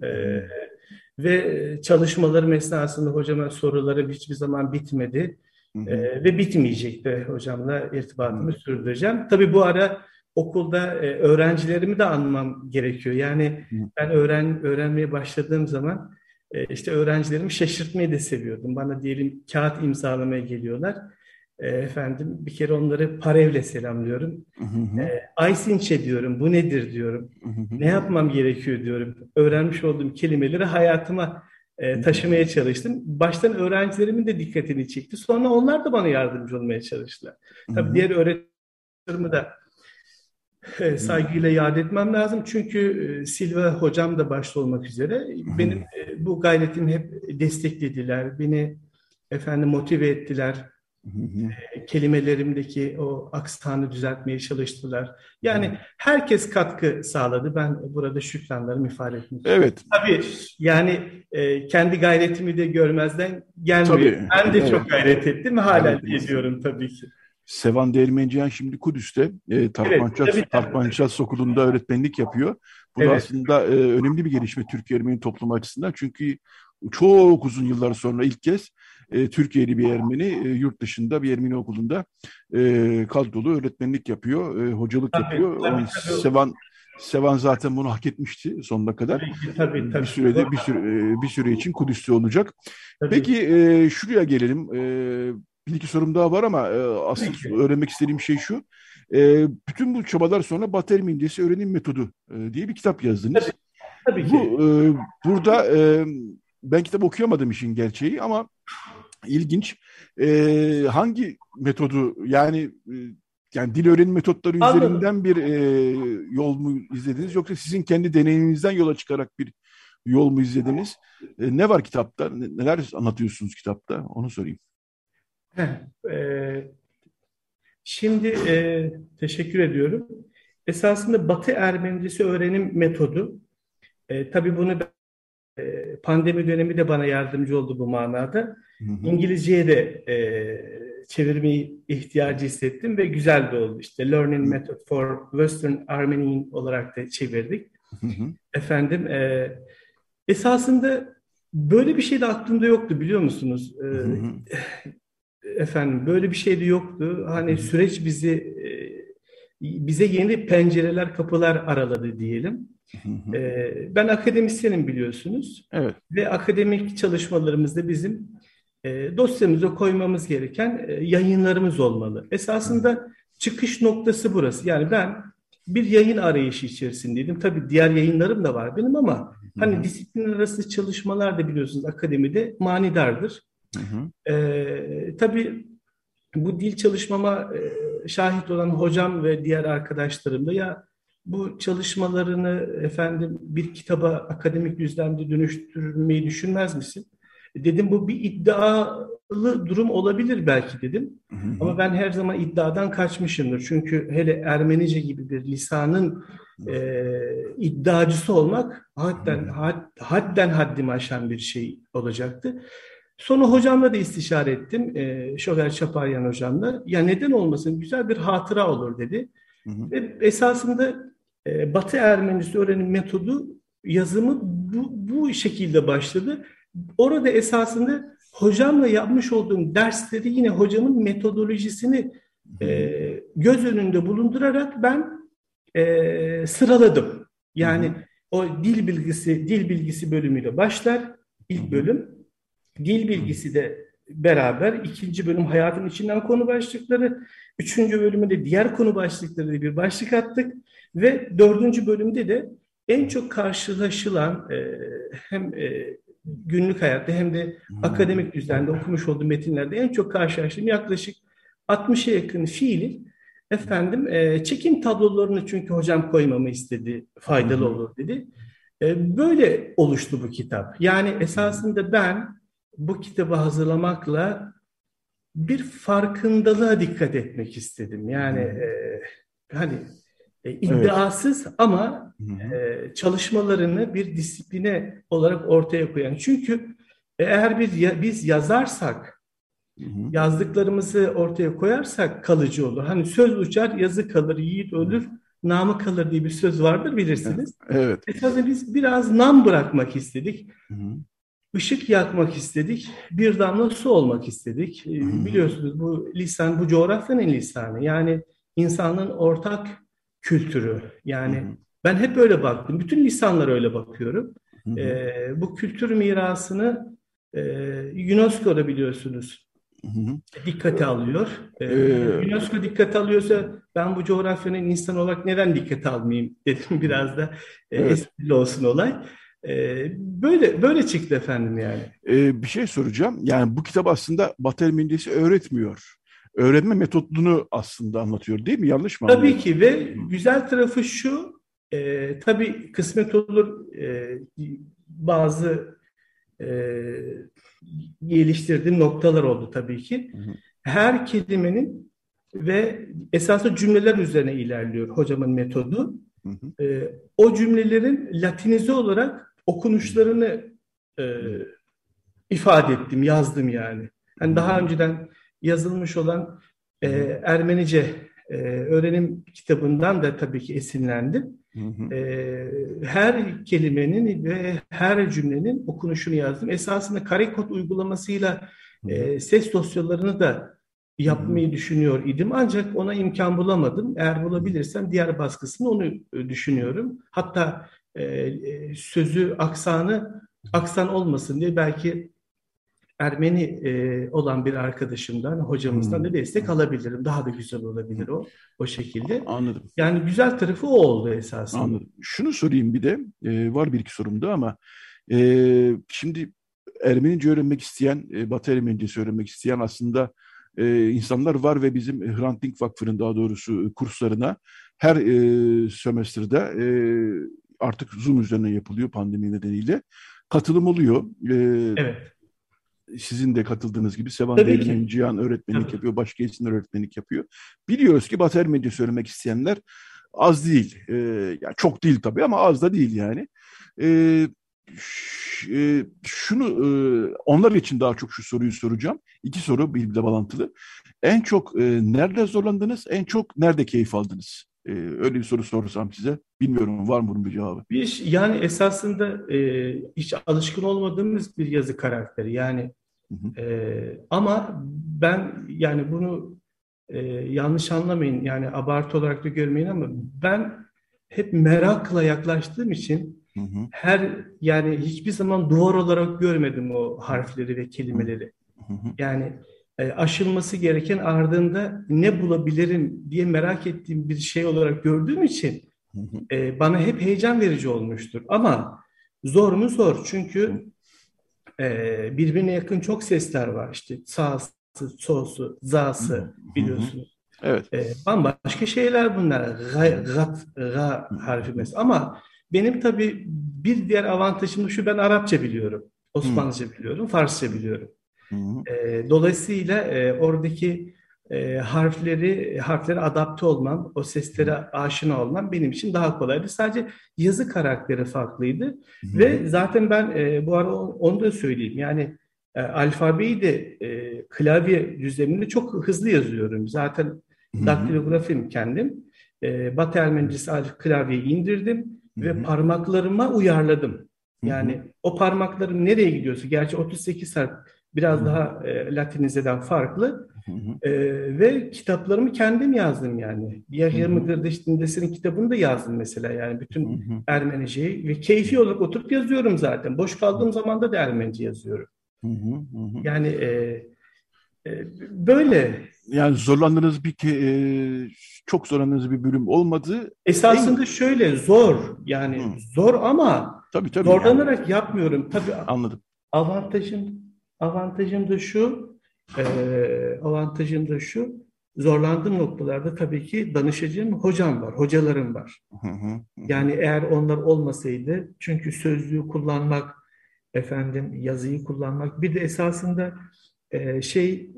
ve çalışmalarım esnasında hocama sorularım hiçbir zaman bitmedi ve bitmeyecekti. Hocamla irtibatımı sürdüreceğim. Tabii bu ara okulda öğrencilerimi de anmam gerekiyor. Yani ben öğrenmeye başladığım zaman işte öğrencilerimi şaşırtmayı da seviyordum. Bana diyelim kağıt imzalamaya geliyorlar. Efendim bir kere onları parevle selamlıyorum. Aysinçe diyorum, bu nedir diyorum. Ne yapmam gerekiyor diyorum. Öğrenmiş olduğum kelimeleri hayatıma taşımaya çalıştım. Baştan öğrencilerimin de dikkatini çekti. Sonra onlar da bana yardımcı olmaya çalıştılar. Tabii diğer öğretmenlerimi de saygıyla yad etmem lazım. Çünkü Silva hocam da başta olmak üzere benim bu gayretimi hep desteklediler. Beni efendim motive ettiler. Kelimelerimdeki o aksanı düzeltmeye çalıştılar. Yani herkes katkı sağladı. Ben burada şükranlarımı ifade etmek istiyorum. Evet. Tabii yani kendi gayretimi de görmezden gelmiyor. Tabii. Ben de çok gayret ettim. Hala ediyorum tabii ki. Sevan Ermenciyan şimdi Kudüs'te Tarpançat Sokulu'nda öğretmenlik yapıyor. Bu da aslında önemli bir gelişme Türkiye Ermeni toplumu açısından. Çünkü çok uzun yıllar sonra ilk kez Türkiye'li bir Ermeni yurt dışında bir Ermeni okulunda kadrolu öğretmenlik yapıyor, hocalık yapıyor. Tabii. Sevan zaten bunu hak etmişti sonuna kadar. Tabii. Bir süre için Kudüs'te olacak. Tabii. Peki şuraya gelelim. Bir iki sorum daha var ama asıl öğrenmek istediğim şey şu. Bütün bu çabalar sonra Batı Ermencesi Öğrenim Metodu diye bir kitap yazdınız. Tabii ki. Burada ben kitap okuyamadım işin gerçeği ama ilginç. Hangi metodu yani dil öğrenim metotları üzerinden bir yol mu izlediniz yoksa sizin kendi deneyiminizden yola çıkarak bir yol mu izlediniz? Ne var kitapta? Neler anlatıyorsunuz kitapta? Onu sorayım. Şimdi teşekkür ediyorum. Esasında Batı Ermencesi öğrenim metodu. Tabii bunu pandemi dönemi de bana yardımcı oldu bu manada. İngilizceye de çevirmeyi ihtiyacı hissettim ve güzel de oldu. İşte Learning Method for Western Armenian olarak da çevirdik. Efendim esasında böyle bir şey de aklımda yoktu biliyor musunuz? Efendim böyle bir şey de yoktu. Hani süreç bize yeni pencereler, kapılar araladı diyelim. Ben akademisyenim biliyorsunuz. Evet. Ve akademik çalışmalarımızda bizim dosyamıza koymamız gereken yayınlarımız olmalı. Esasında çıkış noktası burası. Yani ben bir yayın arayışı içerisindeydim. Tabii diğer yayınlarım da var benim ama hani disiplin arası çalışmalar da biliyorsunuz akademide manidardır. Tabii bu dil çalışmama şahit olan hocam ve diğer arkadaşlarım da bu çalışmalarını efendim bir kitaba akademik düzlemde dönüştürmeyi düşünmez misin? Dedim bu bir iddialı durum olabilir belki dedim. Ama ben her zaman iddiadan kaçmışımdır. Çünkü hele Ermenice gibi bir lisanın iddiacısı olmak hadden haddimi aşan bir şey olacaktı. Sonra hocamla da istişare ettim. Şoför Çaparyan hocamla. Ya neden olmasın? Güzel bir hatıra olur dedi. Ve esasında Batı Ermenisi öğrenim metodu yazımı bu şekilde başladı. Orada esasında hocamla yapmış olduğum dersleri yine hocamın metodolojisini göz önünde bulundurarak ben sıraladım. Yani o dil bilgisi bölümüyle başlar ilk bölüm. Dil bilgisi de beraber ikinci bölüm hayatın içinden konu başlıkları, üçüncü bölümde diğer konu başlıkları diye bir başlık attık ve dördüncü bölümde de en çok karşılaşılan hem günlük hayatta hem de akademik düzlemde okumuş olduğum metinlerde en çok karşılaştığım yaklaşık 60'a yakın fiili efendim çekim tablolarını çünkü hocam koymamı istedi, faydalı olur dedi. Böyle oluştu bu kitap. Yani esasında ben bu kitabı hazırlamakla bir farkındalığa dikkat etmek istedim. Yani iddiasız ama çalışmalarını bir disipline olarak ortaya koyan. Çünkü eğer biz yazarsak, yazdıklarımızı ortaya koyarsak kalıcı olur. Hani söz uçar, yazı kalır, yiğit ölür, namı kalır diye bir söz vardır, bilirsiniz. Evet. Esasında biz biraz nam bırakmak istedik. Hı-hı. Işık yakmak istedik. Bir damla su olmak istedik. Hı-hı. Biliyorsunuz bu lisan, bu coğrafyanın lisanı. Yani insanların ortak kültürü. Yani Hı-hı. ben hep öyle baktım. Bütün lisanlara öyle bakıyorum. Bu kültür mirasını UNESCO'da biliyorsunuz dikkate alıyor. UNESCO dikkate alıyorsa ben bu coğrafyanın insan olarak neden dikkate almayayım dedim, biraz da esprili olsun olay. Böyle çıktı efendim yani. Bir şey soracağım. Yani bu kitap aslında Batı Ermencesi öğretmiyor. Öğrenme metodunu aslında anlatıyor değil mi? Yanlış mı anlıyorum? Tabii ki ve güzel tarafı şu. Tabii kısmet olur bazı geliştirdiğim noktalar oldu tabii ki. Hı hı. Her kelimenin ve esaslı cümleler üzerine ilerliyor hocamın metodu. Hı hı. O cümlelerin latinize olarak okunuşlarını ifade ettim, yazdım yani. Yani daha önceden yazılmış olan Ermenice öğrenim kitabından da tabii ki esinlendim. Hı hı. Her kelimenin ve her cümlenin okunuşunu yazdım. Esasında karekod uygulamasıyla ses dosyalarını da yapmayı düşünüyor idim. Ancak ona imkan bulamadım. Eğer bulabilirsem diğer baskısını onu düşünüyorum. Hatta sözü, aksan olmasın diye belki Ermeni olan bir arkadaşımdan, hocamızdan da destek alabilirim. Daha da güzel olabilir o şekilde. Anladım. Yani güzel tarafı o oldu esasında. Anladım. Şunu sorayım bir de, var bir iki sorum da ama şimdi Ermenice öğrenmek isteyen, Batı Ermenicesi öğrenmek isteyen aslında insanlar var ve bizim Hrant Dink Vakfı'nın daha doğrusu kurslarına her sömestrde artık Zoom üzerinden yapılıyor pandemi nedeniyle. Katılım oluyor. Evet. Sizin de katıldığınız gibi Sevan Ermenciyan öğretmenlik yapıyor, başka isimler öğretmenlik yapıyor. Biliyoruz ki Batı Ermencesi öğrenmek isteyenler az değil. Yani çok değil tabii ama az da değil yani. Onlar için daha çok şu soruyu soracağım. İki soru birbirle bağlantılı. En çok nerede zorlandınız, en çok nerede keyif aldınız? Öyle bir soru sorsam size. Bilmiyorum, var mı bunun bir cevabı? Yani esasında hiç alışkın olmadığımız bir yazı karakteri. Yani hı hı. Ama ben yani bunu yanlış anlamayın. Yani abartı olarak da görmeyin ama ben hep merakla yaklaştığım için hı hı. Yani hiçbir zaman duvar olarak görmedim o harfleri ve kelimeleri. Hı hı. Yani aşılması gereken, ardında ne bulabilirim diye merak ettiğim bir şey olarak gördüğüm için hı hı. Bana hep heyecan verici olmuştur. Ama zor mu? Zor. Çünkü birbirine yakın çok sesler var. İşte sağsı, solsu, zası biliyorsunuz. Hı hı. Evet. Bambaşka şeyler bunlar. Ra harfi mesela. Ama benim tabii bir diğer avantajım şu, ben Arapça biliyorum. Osmanlıca biliyorum. Farsça biliyorum. Hı hı. Dolayısıyla oradaki harflere adapte olmam, o seslere aşina olmam benim için daha kolaydı. Sadece yazı karakteri farklıydı. Hı hı. Ve zaten ben bu arada onu da söyleyeyim. Yani alfabeyi de klavye düzleminde çok hızlı yazıyorum. Zaten daktilografim kendim. Batı Ermencesi klavyeyi indirdim ve parmaklarıma uyarladım. Yani o parmaklarım nereye gidiyorsa, gerçi 38 harf biraz daha Latinizeden farklı ve kitaplarımı kendim yazdım yani. Yahya Kardeş'in kitabını da yazdım mesela, yani bütün Ermenice'yi ve keyfi olarak oturup yazıyorum zaten. Boş kaldığım zamanda da Ermenice yazıyorum. Yani böyle. Yani zorlandığınız çok zorlandığınız bir bölüm olmadı. Esasında şöyle zor yani zor ama tabii, zorlanarak yani yapmıyorum. Tabii. Anladım. Avantajım da şu, zorlandığım noktalarda tabii ki danışacağım hocalarım var. Yani eğer onlar olmasaydı, çünkü sözlüğü kullanmak, yazıyı kullanmak, bir de esasında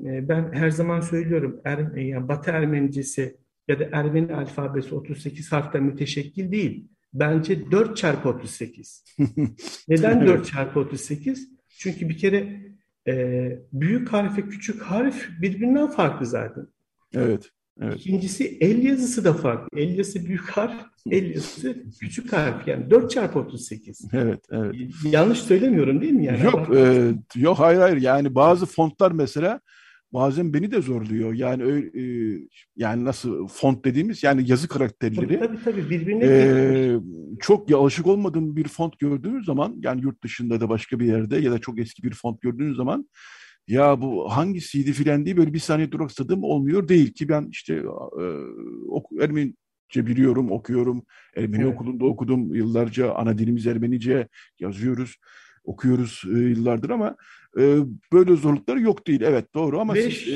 ben her zaman söylüyorum, yani Batı Ermenicesi ya da Ermeni alfabesi 38 harften müteşekkil değil. Bence 4x38. Neden 4x38? Çünkü bir kere büyük harf ve küçük harf birbirinden farklı zaten. Evet. Evet. İkincisi el yazısı da farklı. El yazısı büyük harf, el yazısı küçük harf. Yani 4x38. Evet, evet. Yanlış söylemiyorum değil mi? Yani? Yok, yok, hayır, hayır. Yani bazı fontlar mesela bazen beni de zorluyor. Yani yani nasıl font dediğimiz, yani yazı karakterleri. Tabii tabii, birbirine çok alışık olmadığım bir font gördüğünüz zaman, yani yurt dışında da başka bir yerde ya da çok eski bir font gördüğünüz zaman, ya bu hangisiydi filan diye böyle bir saniye duraksadığım olmuyor değil ki ben işte Ermenice biliyorum, okuyorum. Ermeni okulunda okudum yıllarca. Ana dilimiz Ermenice, yazıyoruz, okuyoruz yıllardır ama böyle zorlukları yok değil. Evet, doğru ama siz...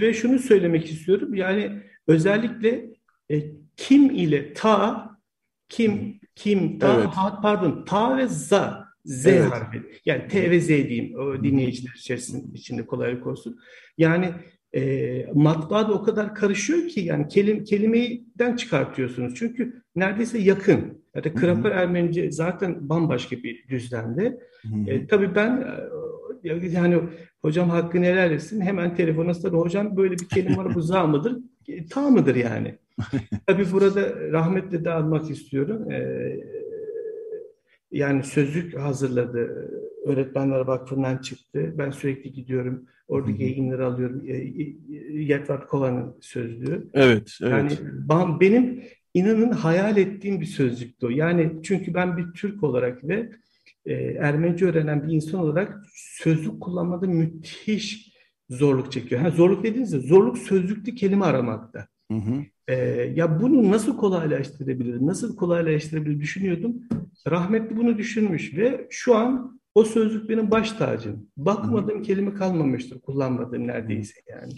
Ve şunu söylemek istiyorum. Yani özellikle kim ile ta, kim ta, evet. Ta ve za. Z harfi. Yani T ve Z diyeyim o dinleyiciler içinde kolaylık olsun. Yani matbaa da o kadar karışıyor ki yani kelimeden çıkartıyorsunuz. Çünkü neredeyse yakın. Ya da Kraper Ermenice zaten bambaşka bir düzlemde. Tabii ben yani hocam hakkını helal etsin. Hemen telefona sarıp hocam böyle bir kelime var, bu za mıdır? Ta mıdır yani? Tabii burada rahmetle dağılmak istiyorum. Yani sözlük hazırladı. Öğretmenler vakfından çıktı. Ben sürekli gidiyorum. Oradaki yayınları alıyorum. Yetvart Kovan'ın sözlüğü. Evet, evet. Yani benim inanın hayal ettiğim bir sözlüktü o. Yani çünkü ben bir Türk olarak ve Ermenice öğrenen bir insan olarak sözlük kullanmada müthiş zorluk çekiyor. Yani zorluk dediğinizde zorluk sözlüklü kelime aramakta. Ya bunu nasıl kolaylaştırabilirim? Düşünüyordum. Rahmetli bunu düşünmüş ve şu an o sözlük benim baş tacım. Bakmadığım kelime kalmamıştır, kullanmadığım neredeyse yani.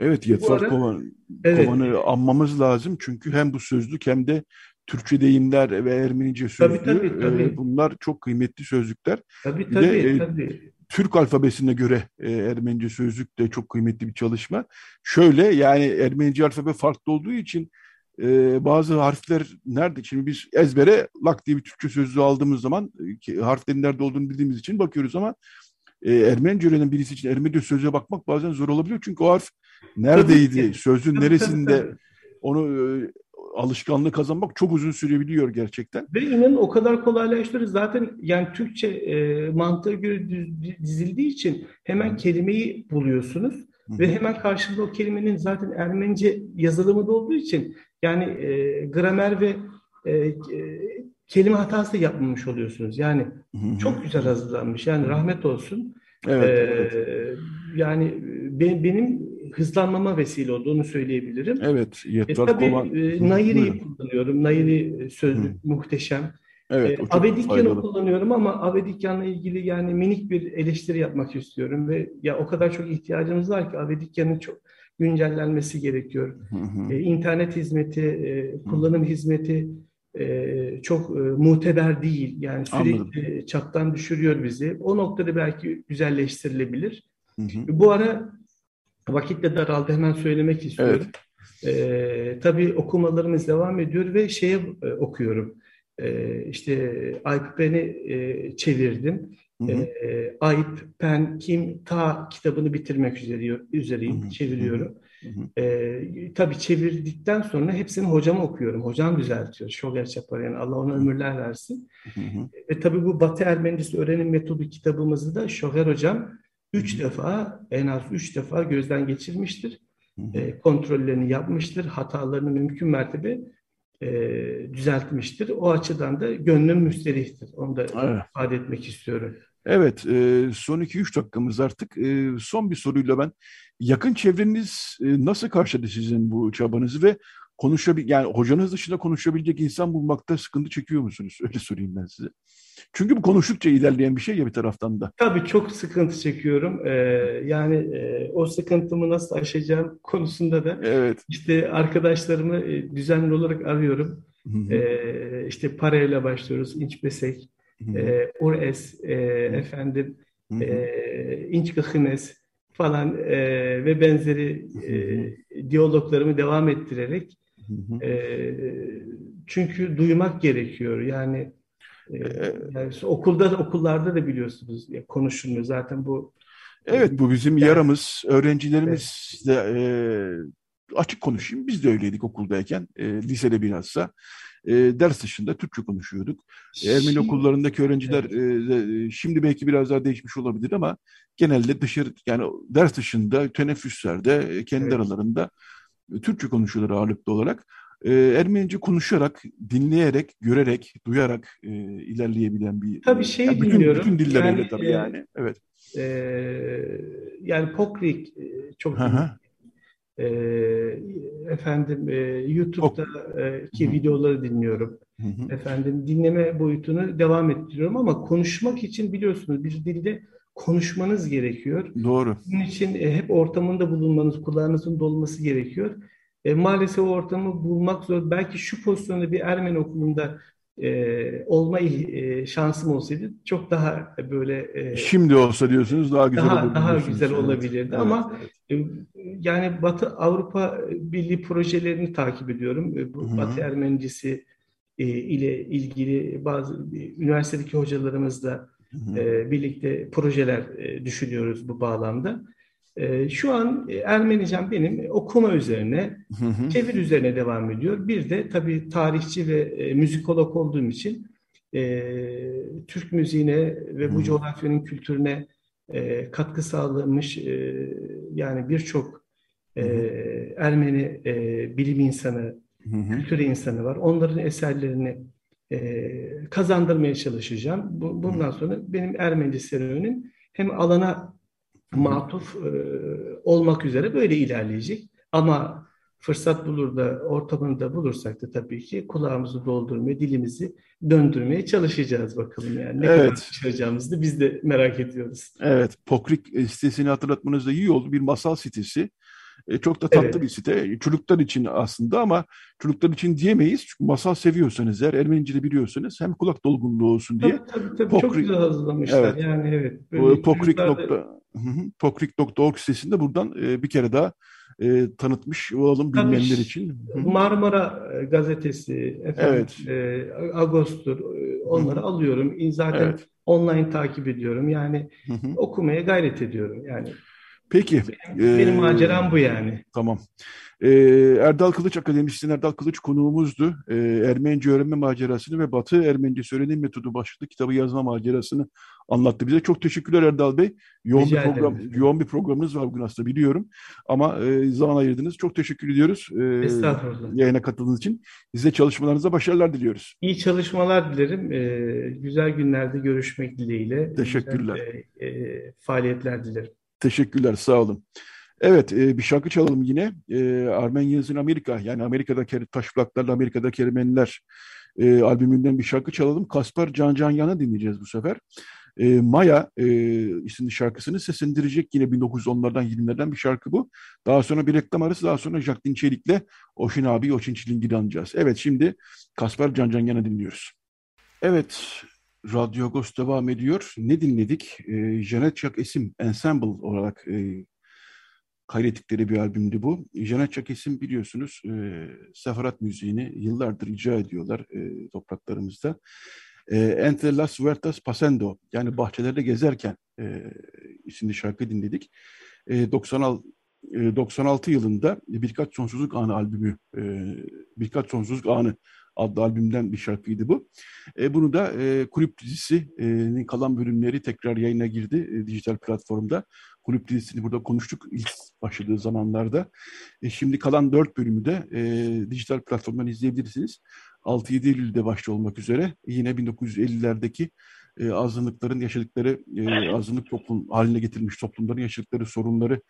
Evet, Yetvart Kovan'ı anmamız lazım çünkü hem bu sözlük hem de Türkçe deyimler ve Ermenice sözlüğü, tabii. Bunlar çok kıymetli sözlükler. Tabii. Türk alfabesine göre Ermenice sözlük de çok kıymetli bir çalışma. Şöyle, yani Ermenice alfabe farklı olduğu için bazı harfler nerede? Şimdi biz ezbere lak diye bir Türkçe sözlüğü aldığımız zaman harflerin nerede olduğunu bildiğimiz için bakıyoruz ama Ermenice öğrenen birisi için Ermenice sözlüğe bakmak bazen zor olabiliyor. Çünkü o harf neredeydi? Sözün neresinde? Onu alışkanlığı kazanmak çok uzun sürebiliyor gerçekten. Ve inanın o kadar kolaylaştırır. Zaten yani Türkçe mantığa göre dizildiği için hemen kelimeyi buluyorsunuz. Ve hemen karşılığında o kelimenin zaten Ermenice yazılımı da olduğu için yani gramer ve kelime hatası da yapmamış oluyorsunuz. Yani çok güzel hazırlanmış. Yani rahmet olsun. Evet. Yani benim hızlanmama vesile olduğunu söyleyebilirim. Evet. Nayiri'yi kullanıyorum. Nayiri sözlük muhteşem. Evet, Avedikyan'ı kullanıyorum ama Avedikyan'la ilgili yani minik bir eleştiri yapmak istiyorum ve ya o kadar çok ihtiyacımız var ki Avedikyan'ın çok güncellenmesi gerekiyor. İnternet hizmeti, kullanım hizmeti çok muteber değil. Yani sürekli çaptan düşürüyor bizi. O noktada belki güzelleştirilebilir. Bu ara vakit de daraldı, hemen söylemek istiyorum. Evet. Tabii okumalarımız devam ediyor ve okuyorum. İşte Ayıppen'i çevirdim. Ayıppen Kim Ta kitabını bitirmek üzereyim. Çeviriyorum. Tabii çevirdikten sonra hepsini hocama okuyorum. Hocam düzeltiyor. Şoger Çaparyan. Allah ona ömürler versin. Ve tabii bu Batı Ermencesi öğrenim metodu kitabımızı da Şoger hocam 3 defa gözden geçirmiştir. Kontrollerini yapmıştır. Hatalarını mümkün mertebe düzeltmiştir. O açıdan da gönlüm müsterihtir. Onu da ifade etmek istiyorum. Evet, son 2-3 dakikamız artık. Son bir soruyla ben. Yakın çevreniz nasıl karşıladı sizin bu çabanızı ve yani hocanız dışında konuşabilecek insan bulmakta sıkıntı çekiyor musunuz? Öyle sorayım ben size. Çünkü bu konuştukça ilerleyen bir şey ya bir taraftan da. Tabii çok sıkıntı çekiyorum. Yani o sıkıntımı nasıl aşacağım konusunda da işte arkadaşlarımı düzenli olarak arıyorum. İşte parayla başlıyoruz. İnçbesek, Ores, efendim, İnçgıhines falan ve benzeri diyaloglarımı devam ettirerek çünkü duymak gerekiyor. Yani okullarda da biliyorsunuz konuşulmuyor zaten bu. Evet, bu bizim yaramız. Öğrencilerimizle açık konuşayım. Biz de öyleydik okuldayken, lisede bilhassa. Ders dışında Türkçe konuşuyorduk. Ermeni okullarındaki öğrenciler şimdi belki biraz daha değişmiş olabilir ama genelde dışarı, yani ders dışında teneffüslerde kendi aralarında Türkçe konuşuyorlar ağırlıklı olarak. Ermenice konuşarak, dinleyerek, görerek, duyarak ilerleyebilen bir... Tabii şey yani dinliyorum. Bütün diller yani, öyle tabii yani. Evet. Yani Pokrik çok efendim YouTube'daki videoları dinliyorum. Efendim dinleme boyutunu devam ettiriyorum ama konuşmak için biliyorsunuz bir dilde konuşmanız gerekiyor. Doğru. Bunun için hep ortamında bulunmanız, kulağınızın dolması gerekiyor. Maalesef o ortamı bulmak zor. Belki şu pozisyonda bir Ermeni okulunda olma şansım olsaydı çok daha böyle... Şimdi olsa diyorsunuz daha güzel olabilirdi. Daha güzel olabilirdi ama yani Batı Avrupa Birliği projelerini takip ediyorum. Batı Ermencesi ile ilgili bazı üniversitedeki hocalarımızla birlikte projeler düşünüyoruz bu bağlamda. Şu an Ermenicem benim okuma üzerine, çevir üzerine devam ediyor. Bir de tabii tarihçi ve müzikolog olduğum için Türk müziğine ve bu coğrafyanın kültürüne katkı sağlamış yani birçok Ermeni bilim insanı, kültür insanı var. Onların eserlerini kazandırmaya çalışacağım. Bundan sonra benim Ermenice serüvenim hem alana matuf olmak üzere böyle ilerleyecek. Ama fırsat bulur da ortamını da bulursak da tabii ki kulağımızı doldurmaya, dilimizi döndürmeye çalışacağız bakalım yani. Ne kadar çalışacağımızı da biz de merak ediyoruz. Evet, Pokrik sitesini hatırlatmanız da iyi oldu. Bir masal sitesi. Çok da tatlı bir site. Çocuklar için aslında ama çocuklar için diyemeyiz. Çünkü masal seviyorsanız eğer, Ermenice de biliyorsanız hem kulak dolgunluğu olsun diye. Tabii. Pokrik... Çok güzel hazırlamışlar. Evet. Yani evet. Pokrik.org sitesinde buradan bir kere daha tanıtmış olalım bilmeyenler için. Marmara Gazetesi, Agos'tur, onları alıyorum. Zaten online takip ediyorum. Yani okumaya gayret ediyorum. Yani. Peki. Benim maceram bu yani. Tamam. Erdal Kılıç, akademisyen Erdal Kılıç konuğumuzdu. Ermenice öğrenme macerasını ve Batı Ermenicesi öğrenim metodu başlıklı kitabı yazma macerasını anlattı bize. Çok teşekkürler Erdal Bey. Yoğun bir programınız var bugün aslında biliyorum. Ama zaman ayırdınız. Çok teşekkür ediyoruz. Estağfurullah. Yayına katıldığınız için. Size çalışmalarınıza başarılar diliyoruz. İyi çalışmalar dilerim. Güzel günlerde görüşmek dileğiyle. Teşekkürler. Faaliyetler dilerim. Teşekkürler, sağ olun. Evet, bir şarkı çalalım yine. Armenya'nın Amerika, yani Amerika'daki Taşplaklarla Amerika'daki Ermeniler albümünden bir şarkı çalalım. Kaspar Cancanyan'ı dinleyeceğiz bu sefer. Maya isimli şarkısını seslendirecek, yine 1910'lardan 20'lerden bir şarkı bu. Daha sonra bir reklam arası, daha sonra Jaklin Çelik'le Oşin Çilingir'i anacağız. Evet, şimdi Kaspar Cancanyan'ı dinliyoruz. Evet. Radyo Agos devam ediyor. Ne dinledik? Jeanette Chuck Esim Ensemble olarak kaydettikleri bir albümdü bu. Jeanette Chuck Esim biliyorsunuz sefarat müziğini yıllardır icra ediyorlar topraklarımızda. Entre las huertas pasando, yani bahçelerde gezerken isimli şarkı dinledik. 96 yılında Birkaç Sonsuzluk Anı adlı albümden bir şarkıydı bu. Bunu da Kulüp dizisinin kalan bölümleri tekrar yayına girdi dijital platformda. Kulüp dizisini burada konuştuk ilk başladığı zamanlarda. Şimdi kalan 4 bölümü de dijital platformdan izleyebilirsiniz. 6-7 Eylül'de başta olmak üzere yine 1950'lerdeki azınlıkların yaşadıkları, azınlık toplum haline getirilmiş toplumların yaşadıkları sorunları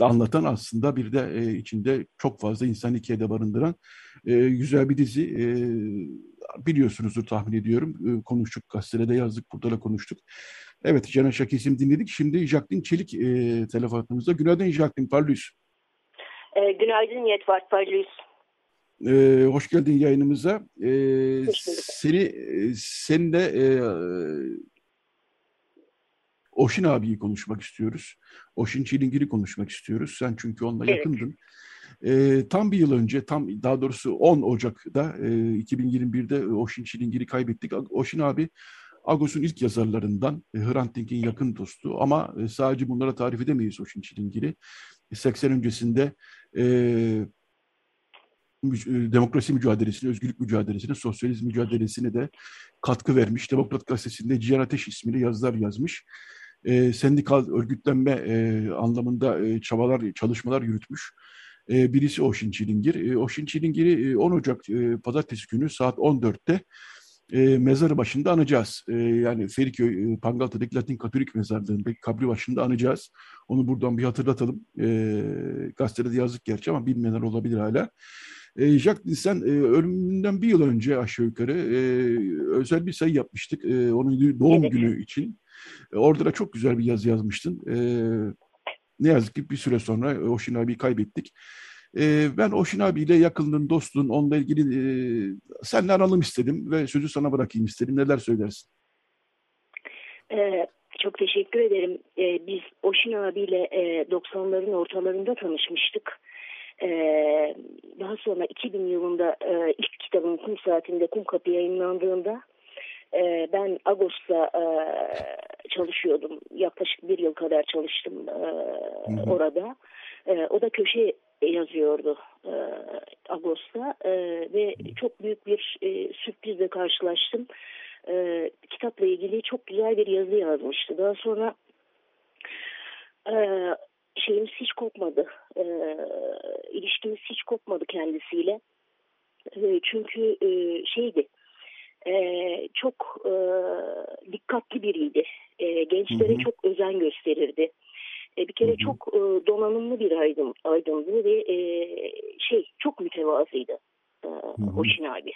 da anlatan, aslında bir de içinde çok fazla insan hikaye de barındıran güzel bir dizi. Biliyorsunuzdur tahmin ediyorum. Konuştuk, gazetede yazdık, burada da konuştuk. Evet, Canan Şakis'im dinledik. Şimdi Jaklin Çelik telefonumuzda. Günaydın Jaklin, parlıyız. Günaydın Yetvart, parlıyız. Hoş geldin yayınımıza. Seninle Oşin abiyi konuşmak istiyoruz. Oşin Çilingir'i konuşmak istiyoruz. Sen çünkü onunla yakındın. Tam bir yıl önce, daha doğrusu 10 Ocak'ta 2021'de Oşin Çilingir'i kaybettik. Oşin abi Agos'un ilk yazarlarından, Hrant Dink'in yakın dostu ama sadece bunlara tarif edemeyiz Oşin Çilingir'i. 80 öncesinde demokrasi mücadelesine, özgürlük mücadelesine, sosyalizm mücadelesine de katkı vermiş. Demokrat Gazetesi'nde Cihan Ateş ismiyle yazılar yazmış. Sendikal örgütlenme anlamında çabalar, çalışmalar yürütmüş. Birisi Oşin Çilingir. Oşin Çilingir'i 10 Ocak Pazartesi günü saat 14'te mezarı başında anacağız. Yani Feriköy Pangalta'daki Latin Katolik mezarlığındaki kabri başında anacağız. Onu buradan bir hatırlatalım. Gazetede yazdık gerçi ama bilmeyenler olabilir hala. Jacqueline ölümünden bir yıl önce aşağı yukarı özel bir sayı yapmıştık. Onun doğum günü için. Orada da çok güzel bir yazı yazmıştın. Ne yazık ki bir süre sonra Oşin abiyi kaybettik. Ben Oşin abiyle yakınlığın, dostluğun, onunla ilgili seninle aralım istedim ve sözü sana bırakayım istedim. Neler söylersin? Çok teşekkür ederim. Biz Oşin abiyle 90'ların ortalarında tanışmıştık. Daha sonra 2000 yılında ilk kitabın Kum Saatinde Kum Kapı yayınlandığında ben Agos'ta çalışıyordum. Yaklaşık bir yıl kadar çalıştım orada. O da köşe yazıyordu Agos'ta ve çok büyük bir sürprizle karşılaştım. Kitapla ilgili çok güzel bir yazı yazmıştı. Daha sonra şeyimiz hiç kopmadı. İlişkimiz hiç kopmadı kendisiyle. Çünkü şeydi. Çok dikkatli biriydi. Gençlere çok özen gösterirdi. Bir kere çok donanımlı bir aydındı ve çok mütevazıydı Oşin abi.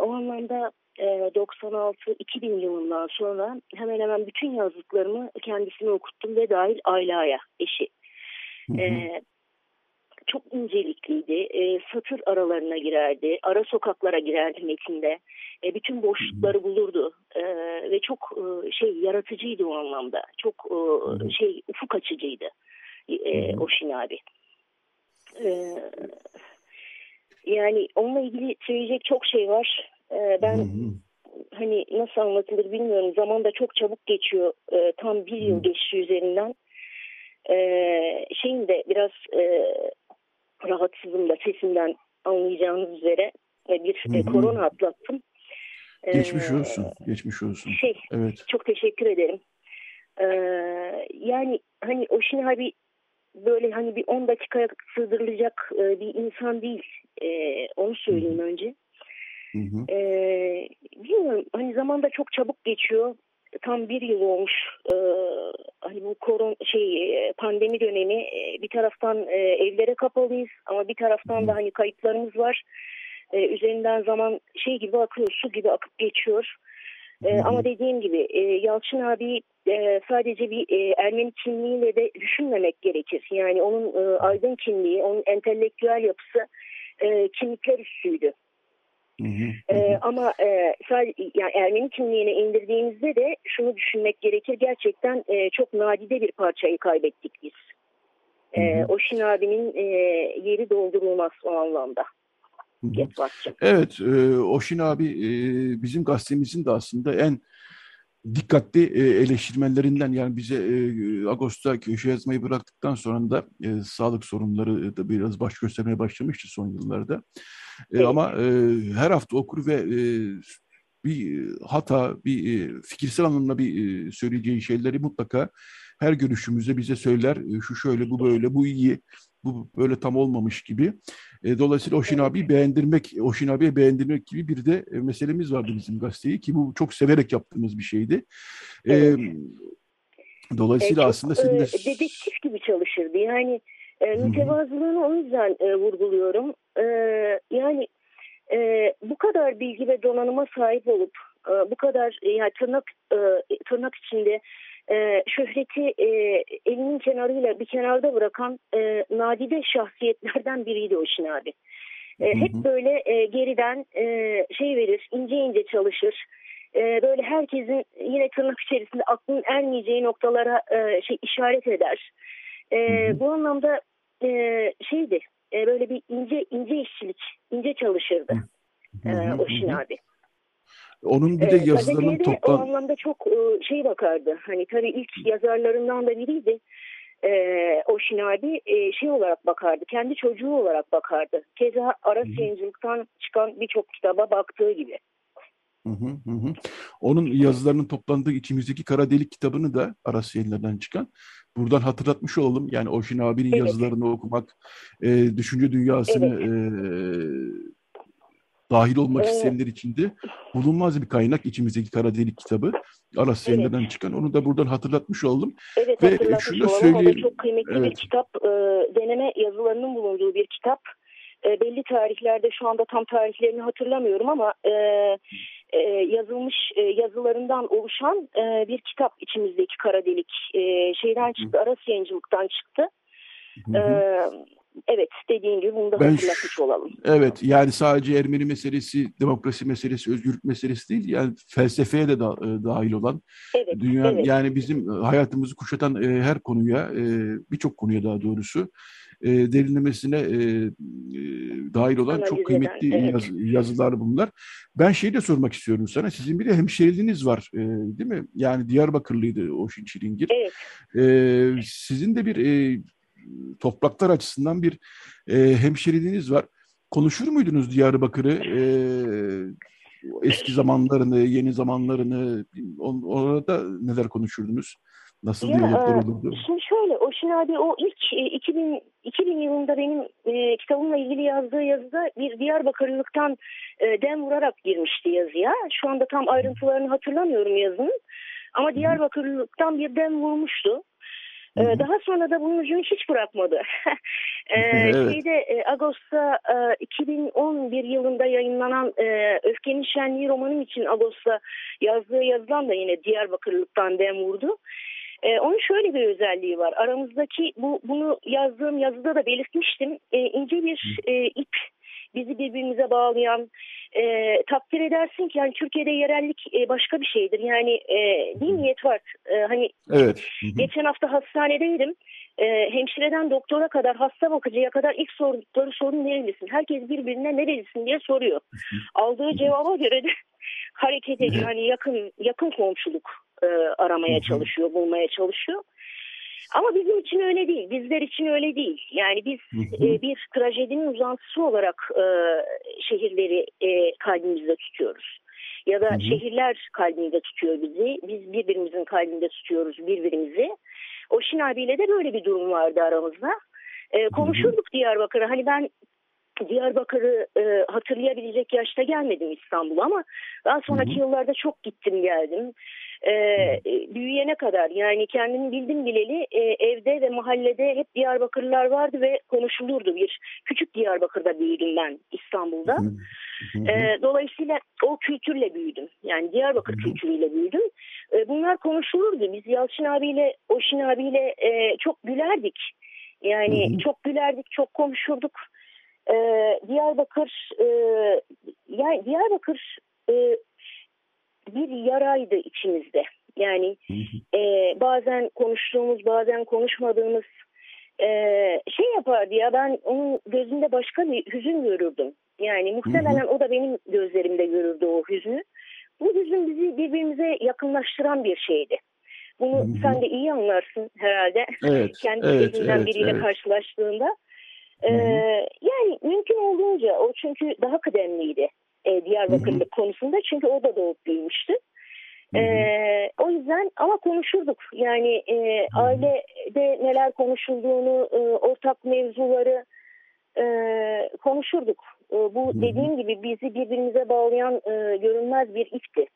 O anlamda 96-2000 yılından sonra hemen hemen bütün yazdıklarımı kendisine okuttum ve dahil Ayla'ya, eşi. Çok incelikliydi. Satır aralarına girerdi. Ara sokaklara girerdi metinde. Bütün boşlukları bulurdu. Ve çok yaratıcıydı o anlamda. Çok ufuk açıcıydı Oşin abi. Yani onunla ilgili söyleyecek çok şey var. Ben hani nasıl anlatılır bilmiyorum. Zaman da çok çabuk geçiyor. Tam bir yıl geçti üzerinden. Şeyim de biraz rahatsızım da sesimden anlayacağınız üzere bir korona atlattım. Geçmiş olsun. Geçmiş olsun. Evet. Çok teşekkür ederim. Yani hani Oşin abi böyle hani bir 10 dakikaya sığdırılacak bir insan değil. Onu söyleyeyim önce. Bilmiyorum hani zaman da çok çabuk geçiyor. Tam bir yıl olmuş. Hani bu pandemi dönemi bir taraftan evlere kapalıyız ama bir taraftan da hani kayıtlarımız var. Üzerinden zaman gibi akıyor, su gibi akıp geçiyor. Ama dediğim gibi Yalçın abi sadece bir Ermeni kimliğiyle de düşünmemek gerekir. Yani onun aydın kimliği, onun entelektüel yapısı kimlikler üstüydü. Ama yani Ermeni kimliğine indirdiğimizde de şunu düşünmek gerekir. Gerçekten çok nadide bir parçayı kaybettik biz. Oşin abinin yeri doldurulmaz o anlamda. Evet, Oşin abi bizim gazetemizin de aslında en dikkatli eleştirmenlerinden, yani bize Ağustos'ta köşe yazmayı bıraktıktan sonra da sağlık sorunları da biraz baş göstermeye başlamıştı son yıllarda. Ama her hafta okur ve bir hata, bir fikirsel anlamda bir söyleyeceği şeyleri mutlaka her görüşümüzde bize söyler. Şu şöyle, bu böyle, bu iyi, bu böyle tam olmamış gibi. Dolayısıyla Oşin abiyi beğendirmek, Oşin abiye beğendirmek gibi bir de meselemiz vardı bizim gazeteyi ki bu çok severek yaptığımız bir şeydi. Dolayısıyla aslında senin de... Dedektif gibi çalışırdı. Yani mütevazılığını o yüzden vurguluyorum. Yani bu kadar bilgi ve donanıma sahip olup bu kadar yani tırnak içinde şöhreti elinin kenarıyla bir kenarda bırakan nadide şahsiyetlerden biriydi Oşin abi. Hep böyle geriden verir, ince ince çalışır. Böyle herkesin yine tırnak içerisinde aklının ermeyeceği noktalara işaret eder. Bu anlamda şeydi, böyle bir ince işçilik, ince çalışırdı Oşin abi. Onun bir de yazılarının o anlamda çok bakardı. Hani tabii ilk yazarlarından da biriydi. Oşin abi şey olarak bakardı, kendi çocuğu olarak bakardı. Keza Aras Yayıncılık'tan çıkan birçok kitaba baktığı gibi. Hı hı. Onun yazılarının toplandığı içimizdeki Kara Delik kitabını da Aras Yayınlar'dan çıkan. Buradan hatırlatmış olalım. Yani Oşin abinin yazılarını okumak, düşünce dünyasını dahil olmak isteyenler için de bulunmaz bir kaynak. İçimizdeki Kara Delik kitabı Aras Yayınlar'dan çıkan. Onu da buradan hatırlatmış olalım. Evet, ve hatırlatmış şunu söyleyeyim. O da çok kıymetli bir kitap. Deneme yazılarının bulunduğu bir kitap. Belli tarihlerde, şu anda tam tarihlerini hatırlamıyorum ama yazılmış yazılarından oluşan bir kitap İçimizdeki Kara Delik şeyden çıktı, Aras Yayıncılık'tan çıktı. Evet, dediğin gibi bunu da hatırlatmış olalım. Evet, yani sadece Ermeni meselesi, demokrasi meselesi, özgürlük meselesi değil, yani felsefeye de dahil olan, dünya yani bizim hayatımızı kuşatan her konuya, birçok konuya daha doğrusu derinlemesine dahil olan çok kıymetli yazılar bunlar. Ben şeyi de sormak istiyorum sana. Sizin bir de hemşeriliğiniz var değil mi? Yani Diyarbakırlıydı Oşin Çilingir. Evet. Sizin de bir topraklar açısından bir hemşeriliğiniz var. Konuşur muydunuz Diyarbakır'ı? Eski zamanlarını, yeni zamanlarını, orada neler konuşurdunuz? Nasıl diyaloglar olurdu? Şimdi şöyle, Oşin abi o ilk 2000 yılında benim kitabımla ilgili yazdığı yazıda bir Diyarbakırlılıktan dem vurarak girmişti yazıya. Şu anda tam ayrıntılarını hatırlamıyorum yazının. Ama Diyarbakırlılıktan bir dem vurmuştu. Daha sonra da bunun ucunu hiç bırakmadı. Ağustos'ta 2011 yılında yayınlanan Öfkenin Şenliği romanım için Ağustos'ta yazdığı yazıdan da yine Diyarbakırlılıktan dem vurdu. Onun şöyle bir özelliği var. Aramızdaki bunu yazdığım yazıda da belirtmiştim. İnce bir ip bizi birbirimize bağlayan, takdir edersin ki yani Türkiye'de yerellik başka bir şeydir. Yani değil mi Yetvart? Hani geçen hafta hastanedeydim. Hemşireden doktora kadar, hasta bakıcıya kadar ilk sordukları sorun nerelisin? Herkes birbirine nerelisin diye soruyor. Aldığı cevaba göre de hareket ediyor. Hani yakın komşuluk aramaya çalışıyor, bulmaya çalışıyor. Ama bizim için öyle değil, bizler için öyle değil. Yani biz bir trajedinin uzantısı olarak şehirleri kalbimizde tutuyoruz. Ya da şehirler kalbimizde tutuyor bizi, biz birbirimizin kalbinde tutuyoruz birbirimizi. Oşin abiyle de böyle bir durum vardı aramızda. Konuşurduk Diyarbakır'a. Hani ben Diyarbakır'ı hatırlayabilecek yaşta gelmedim İstanbul'a ama daha sonraki yıllarda çok gittim geldim. Büyüyene kadar yani kendimi bildim bileli evde ve mahallede hep Diyarbakırlılar vardı ve konuşulurdu. Bir küçük Diyarbakır'da büyüdüm ben İstanbul'da. Dolayısıyla o kültürle büyüdüm. Yani Diyarbakır kültürüyle büyüdüm. Bunlar konuşulurdu. Biz Yalçın abiyle, Oşin abiyle çok gülerdik. Yani çok gülerdik, çok konuşurduk. Diyarbakır yani Diyarbakır bir yaraydı içimizde. Yani bazen konuştuğumuz, bazen konuşmadığımız şey yapardı ya, ben onun gözünde başka bir hüzün görürdüm. Yani muhtemelen o da benim gözlerimde görürdü o hüznü. Bu hüzün bizi birbirimize yakınlaştıran bir şeydi. Bunu sen de iyi anlarsın herhalde. Kendi gözünden biriyle karşılaştığında. Yani mümkün olduğunca o, çünkü daha kıdemliydi Diyarbakır'da konusunda, çünkü o da doğup büyümüştü. O yüzden ama konuşurduk yani ailede neler konuşulduğunu, ortak mevzuları konuşurduk. Bu dediğim gibi bizi birbirimize bağlayan görünmez bir ipti.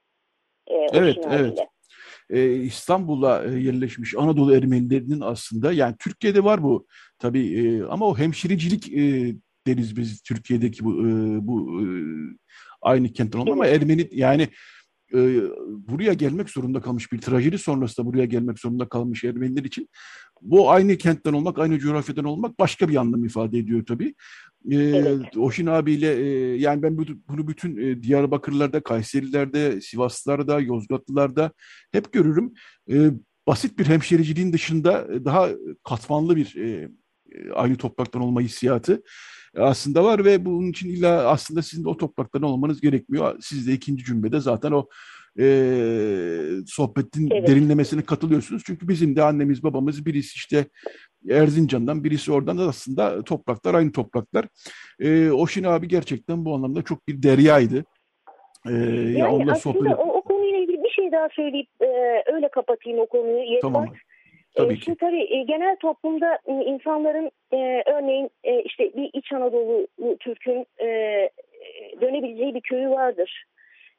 İstanbul'a yerleşmiş Anadolu Ermenilerinin aslında, yani Türkiye'de var bu tabii ama o hemşiricilik deriz biz Türkiye'deki bu aynı kentten olan ama Ermeni, yani buraya gelmek zorunda kalmış, bir trajedi sonrasında buraya gelmek zorunda kalmış Ermeniler için bu aynı kentten olmak, aynı coğrafyadan olmak başka bir anlam ifade ediyor tabii. Oşin abiyle yani ben bunu bütün Diyarbakırlarda, Kayserililerde, Sivaslılarda, Yozgatlılarda hep görürüm. Basit bir hemşericiliğin dışında daha katmanlı bir aynı topraktan olma hissiyatı aslında var ve bunun için illa aslında sizin de o topraktan olmanız gerekmiyor. Siz de ikinci cümlede zaten o sohbetin derinlemesine katılıyorsunuz. Çünkü bizim de annemiz, babamız, birisi işte Erzincan'dan, birisi oradan, da aslında topraklar, aynı topraklar. Oşin abi gerçekten bu anlamda çok bir deryaydı. Yani onunla sohbet... o konuyla ilgili bir şey daha söyleyip öyle kapatayım o konuyu. Tamam. Tabii ki. Şimdi tabii genel toplumda insanların örneğin işte bir İç Anadolu Türk'ün dönebileceği bir köyü vardır.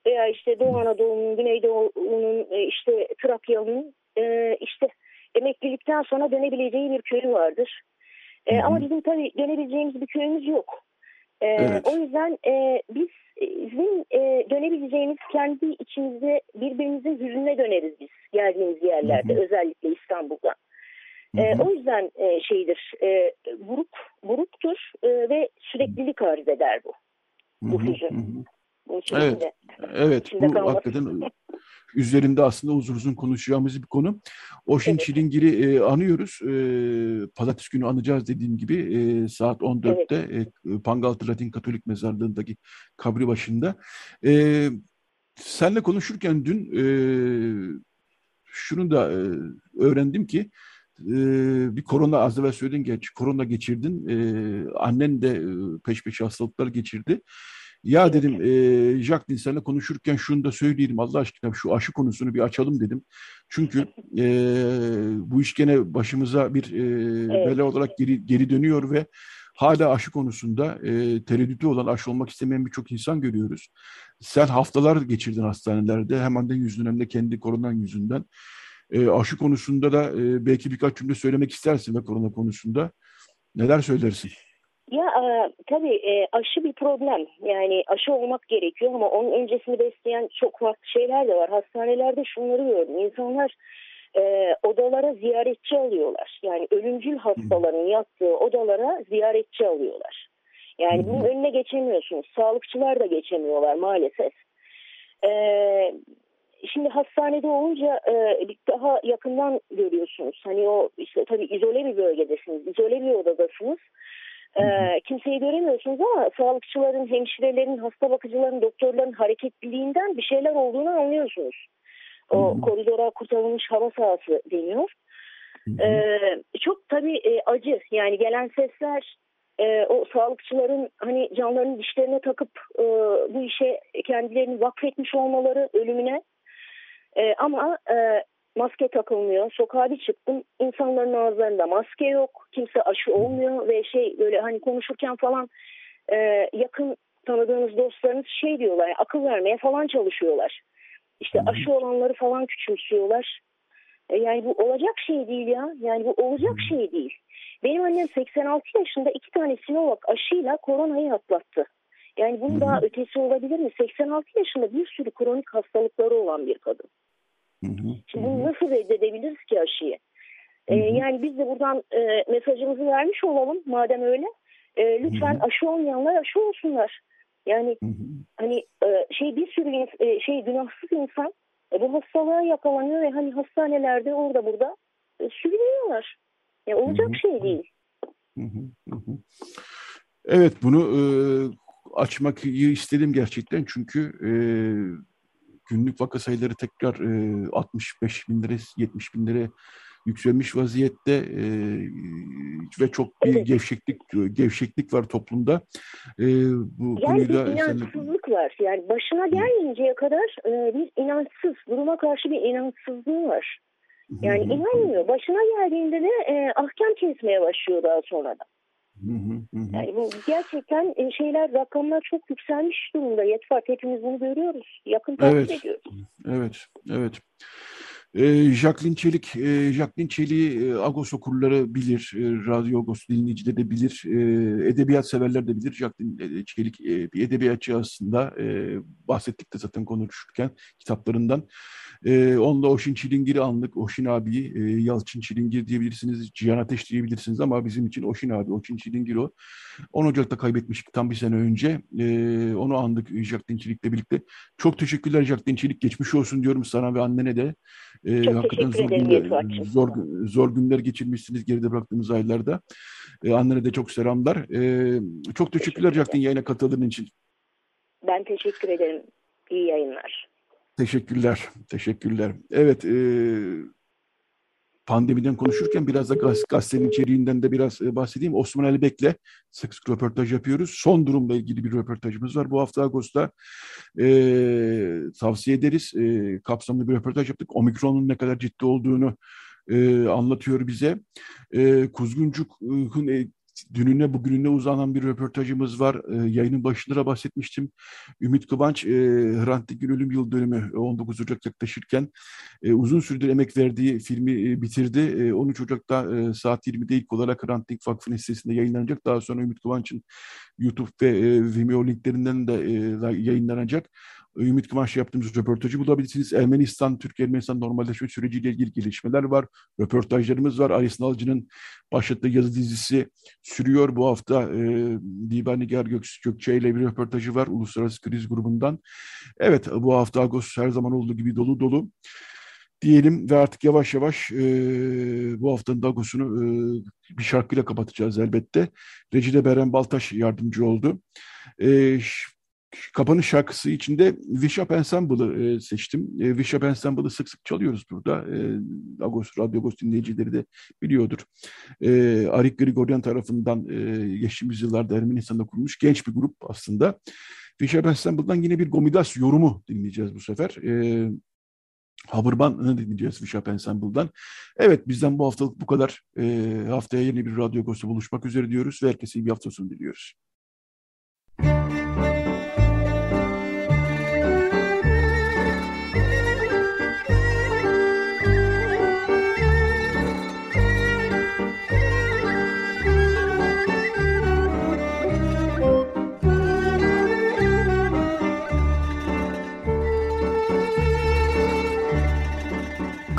Veya işte Doğu Anadolu'nun, Güneydoğu'nun, işte Trakya'nın işte emeklilikten sonra dönebileceği bir köyü vardır. Ama bizim tabii dönebileceğimiz bir köyümüz yok. Evet. O yüzden bizim dönebileceğimiz, kendi içimizde birbirimizin hüznüne döneriz biz geldiğimiz yerlerde, özellikle İstanbul'da. O yüzden buruktur ve süreklilik arz eder bu hüzün. Evet, bu hakikaten üzerinde aslında uzun konuşacağımız bir konu. Oşin Çilingir'i anıyoruz. Pazartesi günü anacağız, dediğim gibi saat 14'te Pangaltı Latin Katolik Mezarlığı'ndaki kabri başında. Seninle konuşurken dün şunu da öğrendim ki bir korona, az evvel söyledin, korona geçirdin. Annen de peş peşe hastalıklar geçirdi. Ya dedim, Jacqueline, seninle konuşurken şunu da söyleyelim Allah aşkına, şu aşı konusunu bir açalım dedim. Çünkü bu iş gene başımıza bir bela olarak geri dönüyor ve hala aşı konusunda tereddütü olan, aşı olmak istemeyen birçok insan görüyoruz. Sen haftalar geçirdin hastanelerde, hem annen yüzünden hem de kendi koronan yüzünden. Aşı konusunda da belki birkaç cümle söylemek istersin ve korona konusunda neler söylersin? Ya tabii aşı bir problem. Yani aşı olmak gerekiyor ama onun öncesini besleyen çok farklı şeyler de var. Hastanelerde şunları gördüm. İnsanlar odalara ziyaretçi alıyorlar. Yani ölümcül hastaların yattığı odalara ziyaretçi alıyorlar. Yani bunun önüne geçemiyorsunuz. Sağlıkçılar da geçemiyorlar maalesef. Şimdi hastanede olunca daha yakından görüyorsunuz. Hani o işte tabii izole bir bölgedesiniz, izole bir odadasınız. Kimseyi göremiyorsunuz ama sağlıkçıların, hemşirelerin, hasta bakıcıların, doktorların hareketliliğinden bir şeyler olduğunu anlıyorsunuz. O koridora kurtarılmış hava sahası deniyor. Çok tabii acı. Yani gelen sesler, o sağlıkçıların hani canlarını dişlerine takıp bu işe kendilerini vakfetmiş olmaları, ölümüne. Ama maske takılmıyor. Sokağa bir çıktım, İnsanların ağızlarında maske yok. Kimse aşı olmuyor ve böyle hani konuşurken falan yakın tanıdığınız dostlarınız diyorlar. Yani akıl vermeye falan çalışıyorlar. İşte aşı olanları falan küçümsüyorlar. Yani bu olacak şey değil ya. Yani bu olacak şey değil. Benim annem 86 yaşında 2 tane Sinovac aşıyla koronayı atlattı. Yani bunun daha ötesi olabilir mi? 86 yaşında bir sürü kronik hastalıkları olan bir kadın. Şimdi bunu nasıl reddedebiliriz ki aşıyı? Yani biz de buradan mesajımızı vermiş olalım madem öyle. Lütfen aşı olmayanlar aşı olsunlar. Yani hani bir sürü günahsız insan bu hastalığa yakalanıyor ve hani hastanelerde orada burada sürünüyorlar. Yani olacak şey değil. Evet, bunu açmak istedim gerçekten, çünkü günlük vaka sayıları tekrar 65 binlere, 70 binlere yükselmiş vaziyette ve çok bir gevşeklik var toplumda. Bu yani bir inançsızlık var. Yani başına gelmeyinceye kadar bir inançsız, duruma karşı bir inançsızlığı var. Yani inanmıyor. Başına geldiğinde de ahkam kesmeye başlıyor daha sonra da. Yani bu gerçekten rakamlar çok yükselmiş durumda. Yetvart, hepimiz bunu görüyoruz. Yakın takip ediyoruz. Evet. Jaklin Çelik, Jaklin Çelik'i Agos okurları bilir, Radyo Agos dinleyicileri de bilir, edebiyat severler de bilir. Jaklin Çelik bir edebiyatçı aslında, bahsettik de zaten konuşurken kitaplarından. Onunla Oşin Çilingir'i anlık, Oşin abiyi, Yalçın Çilingir diyebilirsiniz, Cihan Ateş diyebilirsiniz ama bizim için Oşin abi, Oşin Çilingir o. 10 Ocak'ta kaybetmiştik, tam bir sene önce. Onu andık Jaklin Çelik'le birlikte. Çok teşekkürler Jaklin Çelik, geçmiş olsun diyorum sana ve annene de. Hakikaten zor günler geçirmişsiniz geride bıraktığımız aylarda. Annene de çok selamlar. Çok teşekkürler Jacqueline, yayına katıldığın için. Ben teşekkür ederim. İyi yayınlar. Teşekkürler, teşekkürler. Evet, pandemiden konuşurken biraz da gazetenin içeriğinden de biraz bahsedeyim. Osman Ali Bek'le sık sık röportaj yapıyoruz. Son durumla ilgili bir röportajımız var. Bu hafta Ağustos'ta tavsiye ederiz. Kapsamlı bir röportaj yaptık. Omikron'un ne kadar ciddi olduğunu anlatıyor bize. Kuzguncuk'un dününe bugününe uzanan bir röportajımız var. Yayının başında da bahsetmiştim. Ümit Kıvanç, Hrant Dink'in ölüm yıl dönümü 19 Ocak yaklaşırken uzun süredir emek verdiği filmi bitirdi. 13 Ocak'ta saat 20'de ilk olarak Hrant Dink Vakfı'nın sitesinde yayınlanacak. Daha sonra Ümit Kıvanç'ın YouTube ve Vimeo linklerinden de yayınlanacak. Ümit Kıvanç'la yaptığımız röportajı bulabilirsiniz. Ermenistan, Türk-Ermenistan normalleşme süreciyle ilgili gelişmeler var. Röportajlarımız var. Ali Sınalcı'nın başlattığı yazı dizisi sürüyor. Bu hafta Divan Nigar Gökçe ile bir röportajı var. Uluslararası Kriz Grubu'ndan. Evet, bu hafta Ağustos her zaman olduğu gibi dolu dolu diyelim ve artık yavaş yavaş bu haftanın Dagos'unu bir şarkıyla kapatacağız elbette. Recide Beren Baltaş yardımcı oldu. Kapanış şarkısı içinde Vishap Ensemble'ı seçtim. Vishap Ensemble'ı sık sık çalıyoruz burada. Radyo Agos dinleyicileri de biliyordur. Armen Grigoryan tarafından geçtiğimiz yıllarda Ermenistan'da kurulmuş genç bir grup aslında. Vishap Ensemble'dan yine bir Gomidas yorumu dinleyeceğiz bu sefer. Habırman'ı dinleyeceğiz Vishap Ensemble'dan. Evet, bizden bu haftalık bu kadar. Haftaya yeni bir Radyo Agos'ta buluşmak üzere diyoruz ve herkese iyi bir hafta sonu diliyoruz.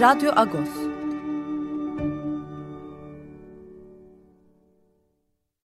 Radyo Agos.